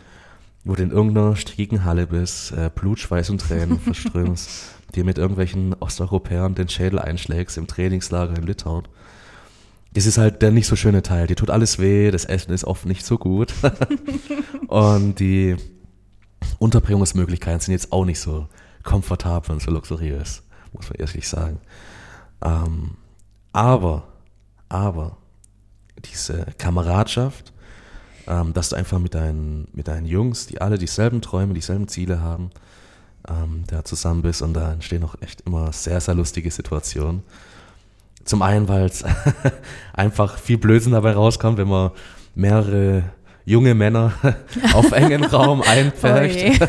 wo du in irgendeiner stickigen Halle bist, Blut, Schweiß und Tränen verströmst, dir mit irgendwelchen Osteuropäern den Schädel einschlägst im Trainingslager in Litauen. Das ist halt der nicht so schöne Teil. Dir tut alles weh, das Essen ist oft nicht so gut. Und die Unterbringungsmöglichkeiten sind jetzt auch nicht so komfortabel und so luxuriös, muss man ehrlich sagen. Aber diese Kameradschaft, dass du einfach mit deinen Jungs, die alle dieselben Träume, dieselben Ziele haben, da zusammen bist, und da entstehen auch echt immer sehr, sehr lustige Situationen. Zum einen, weil es einfach viel Blödsinn dabei rauskommt, wenn man mehrere junge Männer auf engen Raum einpfercht.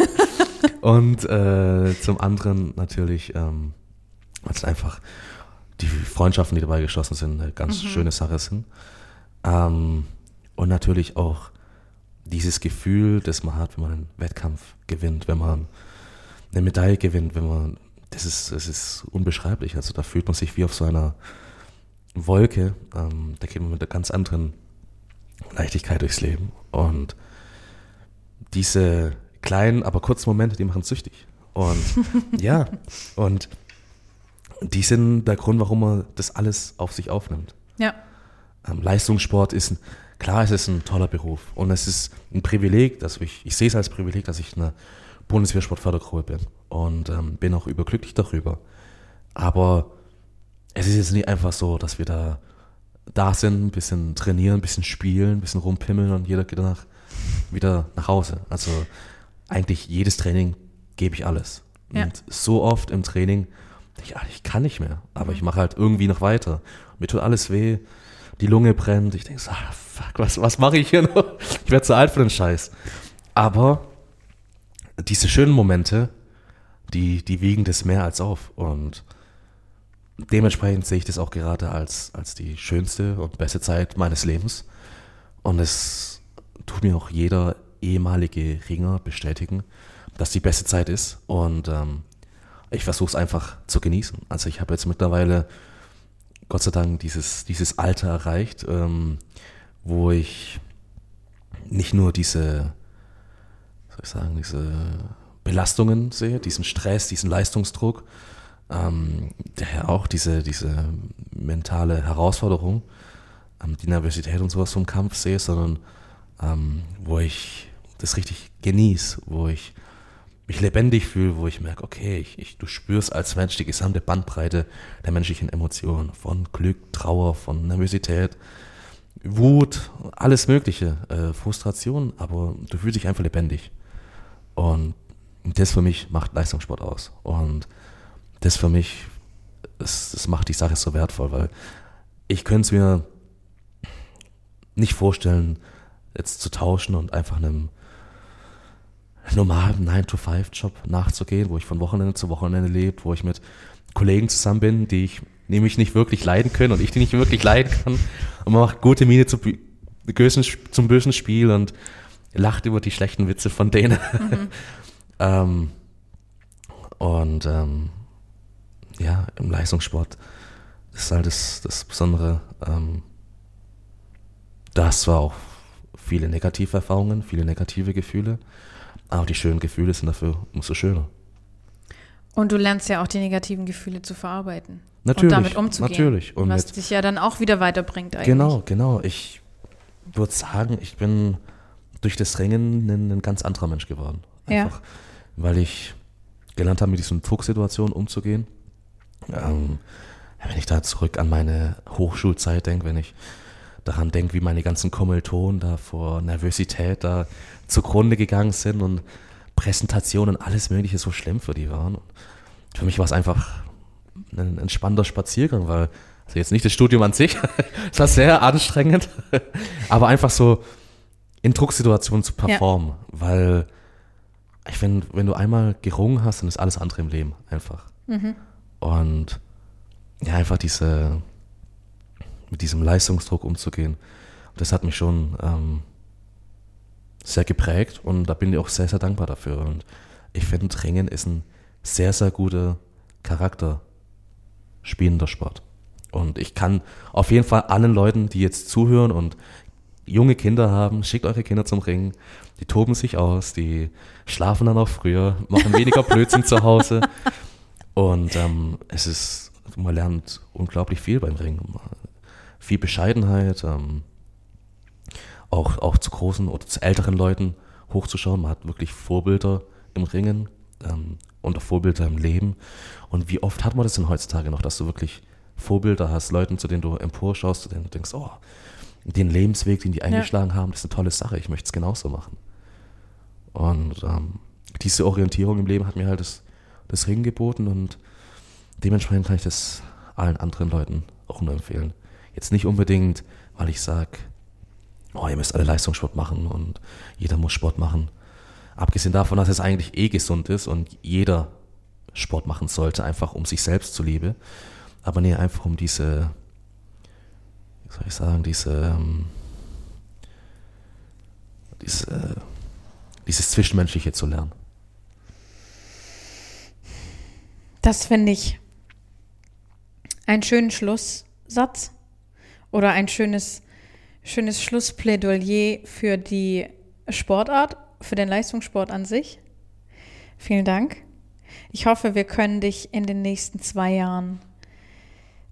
Und zum anderen natürlich, weil es einfach die Freundschaften, die dabei geschlossen sind, eine ganz schöne Sache sind. Und natürlich auch dieses Gefühl, das man hat, wenn man einen Wettkampf gewinnt, wenn man eine Medaille gewinnt, wenn man... Das ist unbeschreiblich. Also da fühlt man sich wie auf so einer Wolke. Da geht man mit einer ganz anderen Leichtigkeit durchs Leben. Und diese kleinen, aber kurzen Momente, die machen süchtig. Und ja, und die sind der Grund, warum man das alles auf sich aufnimmt. Ja. Leistungssport ist, klar, es ist ein toller Beruf. Und es ist ein Privileg, also ich sehe es als Privileg, dass ich eine Bundeswehrsportfördergruppe bin. Und bin auch überglücklich darüber. Aber es ist jetzt nicht einfach so, dass wir da sind, ein bisschen trainieren, ein bisschen spielen, ein bisschen rumpimmeln und jeder geht danach wieder nach Hause. Also eigentlich jedes Training gebe ich alles. Ja. Und so oft im Training, ich kann nicht mehr, aber ich mache halt irgendwie noch weiter. Mir tut alles weh, die Lunge brennt. Ich denke so, fuck, was mache ich hier noch? Ich werde zu alt für den Scheiß. Aber diese schönen Momente, die wiegen das mehr als auf, und dementsprechend sehe ich das auch gerade als die schönste und beste Zeit meines Lebens, und es tut mir auch jeder ehemalige Ringer bestätigen, dass die beste Zeit ist. Und ich versuche es einfach zu genießen. Also ich habe jetzt mittlerweile Gott sei Dank dieses Alter erreicht, wo ich nicht nur diese Belastungen sehe, diesen Stress, diesen Leistungsdruck, daher auch diese mentale Herausforderung, die Nervosität und sowas vom Kampf sehe, sondern wo ich das richtig genieße, wo ich mich lebendig fühle, wo ich merke, okay, du spürst als Mensch die gesamte Bandbreite der menschlichen Emotionen, von Glück, Trauer, von Nervosität, Wut, alles Mögliche, Frustration, aber du fühlst dich einfach lebendig. Und das für mich macht Leistungssport aus. Und das für mich, das macht die Sache so wertvoll, weil ich könnte es mir nicht vorstellen, jetzt zu tauschen und einfach einem normalen 9-to-5-Job nachzugehen, wo ich von Wochenende zu Wochenende lebe, wo ich mit Kollegen zusammen bin, die ich nämlich nicht wirklich leiden können und ich die nicht wirklich leiden kann. Und man macht gute Miene zum bösen Spiel und lacht über die schlechten Witze von denen. Mhm. Im Leistungssport ist halt das Besondere. Da hast zwar auch viele negative Erfahrungen, viele negative Gefühle, aber die schönen Gefühle sind dafür umso schöner. Und du lernst ja auch die negativen Gefühle zu verarbeiten. Natürlich, und damit umzugehen, natürlich. Und was dich ja dann auch wieder weiterbringt eigentlich. Genau. Ich würde sagen, ich bin durch das Ringen ein ganz anderer Mensch geworden. Einfach, ja. Weil ich gelernt habe, mit diesen Drucksituationen umzugehen. Wenn ich da zurück an meine Hochschulzeit denke, wenn ich daran denke, wie meine ganzen Kommilitonen da vor Nervosität da zugrunde gegangen sind und Präsentationen, alles Mögliche so schlimm für die waren. Und für mich war es einfach ein entspannter Spaziergang, weil, also jetzt nicht das Studium an sich, es war sehr anstrengend, aber einfach so in Drucksituationen zu performen, ja. Weil ich finde, wenn du einmal gerungen hast, dann ist alles andere im Leben einfach. Mhm. Und ja, einfach mit diesem Leistungsdruck umzugehen, das hat mich schon sehr geprägt und da bin ich auch sehr, sehr dankbar dafür. Und ich finde, Ringen ist ein sehr, sehr guter Charakter spielender Sport. Und ich kann auf jeden Fall allen Leuten, die jetzt zuhören und junge Kinder haben, schickt eure Kinder zum Ringen, die toben sich aus, die schlafen dann auch früher, machen weniger Blödsinn zu Hause und man lernt unglaublich viel beim Ringen. Viel Bescheidenheit, auch zu großen oder zu älteren Leuten hochzuschauen. Man hat wirklich Vorbilder im Ringen, und auch Vorbilder im Leben. Und wie oft hat man das denn heutzutage noch, dass du wirklich Vorbilder hast, Leuten, zu denen du emporschaust, zu denen du denkst, oh, den Lebensweg, den die eingeschlagen haben, das ist eine tolle Sache, ich möchte es genauso machen. Und diese Orientierung im Leben hat mir halt das Ringen geboten und dementsprechend kann ich das allen anderen Leuten auch nur empfehlen. Jetzt nicht unbedingt, weil ich sage, oh, ihr müsst alle Leistungssport machen und jeder muss Sport machen. Abgesehen davon, dass es eigentlich gesund ist und jeder Sport machen sollte, einfach um sich selbst zuliebe. Aber nee, einfach um dieses Zwischenmenschliche zu lernen. Das finde ich einen schönen Schlusssatz oder ein schönes Schlussplädoyer für die Sportart, für den Leistungssport an sich. Vielen Dank. Ich hoffe, wir können dich in den nächsten 2 Jahren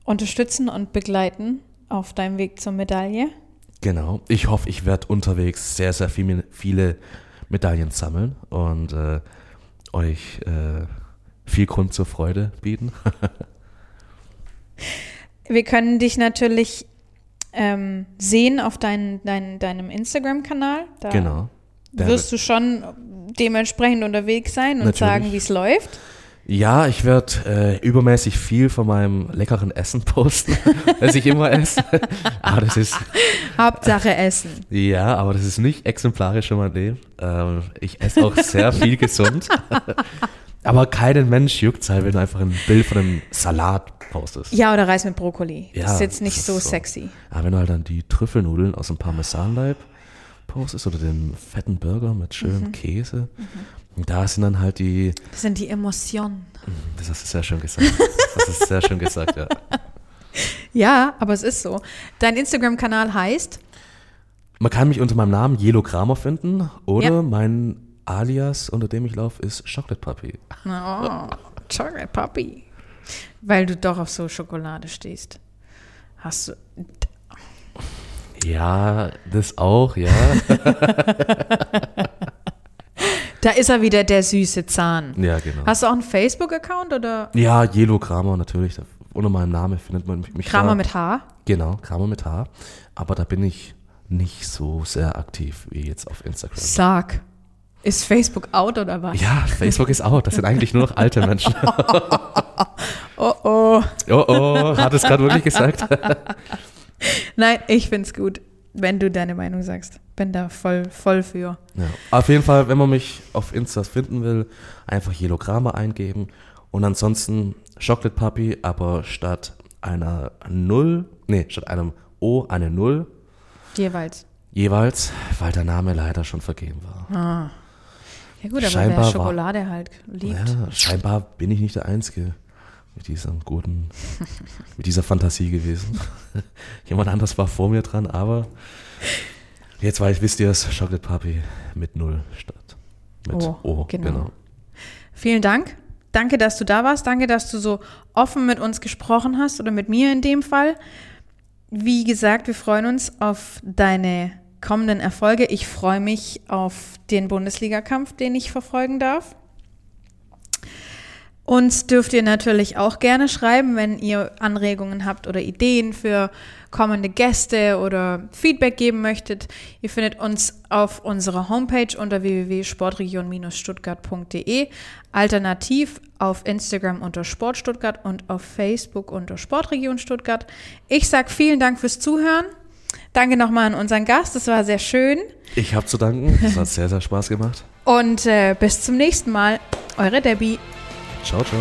unterstützen und begleiten auf deinem Weg zur Medaille. Genau. Ich hoffe, ich werde unterwegs sehr, sehr viele Medaillen sammeln und euch viel Grund zur Freude bieten. Wir können dich natürlich sehen auf deinem Instagram-Kanal. Da genau. Da wirst du schon dementsprechend unterwegs sein und natürlich sagen, wie es läuft? Ja, ich werde übermäßig viel von meinem leckeren Essen posten, das ich immer esse. Aber das ist Hauptsache Essen. Ja, aber das ist nicht exemplarisch in meinem Leben. Ich esse auch sehr viel gesund. Aber keinen Mensch juckt es halt, wenn du einfach ein Bild von einem Salat postest. Ja, oder Reis mit Brokkoli. Ja, das ist jetzt nicht so sexy. Aber wenn du halt dann die Trüffelnudeln aus dem Parmesanleib Bratwurst ist oder dem fetten Burger mit schönem Käse. Und da sind dann halt die... Das sind die Emotionen. Das hast du sehr schön gesagt. Das hast du sehr schön gesagt, ja. Ja, aber es ist so. Dein Instagram-Kanal heißt? Man kann mich unter meinem Namen Jello Krahmer finden oder mein Alias, unter dem ich laufe, ist Chocolate Puppy. Oh, Chocolate Puppy. Weil du doch auf so Schokolade stehst. Hast du... Ja, das auch, ja. Da ist er wieder, der süße Zahn. Ja, genau. Hast du auch einen Facebook-Account, oder? Ja, Jello Krahmer natürlich. Unter meinem Namen findet man mich. Krahmer mit H? Genau, Krahmer mit H. Aber da bin ich nicht so sehr aktiv wie jetzt auf Instagram. Sag, ist Facebook out oder was? Ja, Facebook ist out. Das sind eigentlich nur noch alte Menschen. Oh, oh. Oh, oh. Hat es gerade wirklich gesagt? Nein, ich finde es gut, wenn du deine Meinung sagst. Bin da voll für. Ja. Auf jeden Fall, wenn man mich auf Insta finden will, einfach Jello Krahmer eingeben. Und ansonsten Chocolate Puppy, aber statt einer 0, nee, statt einem O eine 0. Jeweils. Jeweils, weil der Name leider schon vergeben war. Ah. Ja gut, aber scheinbar wer Schokolade war, halt liebt. Ja, scheinbar bin ich nicht der Einzige mit diesem guten, mit dieser Fantasie gewesen. Jemand anders war vor mir dran, aber jetzt wisst ihr es, Chocolate Puppy mit 0 statt mit O. Genau. Vielen Dank. Danke, dass du da warst. Danke, dass du so offen mit uns gesprochen hast oder mit mir in dem Fall. Wie gesagt, wir freuen uns auf deine kommenden Erfolge. Ich freue mich auf den Bundesligakampf, den ich verfolgen darf. Uns dürft ihr natürlich auch gerne schreiben, wenn ihr Anregungen habt oder Ideen für kommende Gäste oder Feedback geben möchtet. Ihr findet uns auf unserer Homepage unter www.sportregion-stuttgart.de, alternativ auf Instagram unter Sportstuttgart und auf Facebook unter Sportregion Stuttgart. Ich sage vielen Dank fürs Zuhören. Danke nochmal an unseren Gast, das war sehr schön. Ich habe zu danken, das hat sehr, sehr Spaß gemacht. Und bis zum nächsten Mal, eure Debbie. Ciao, ciao.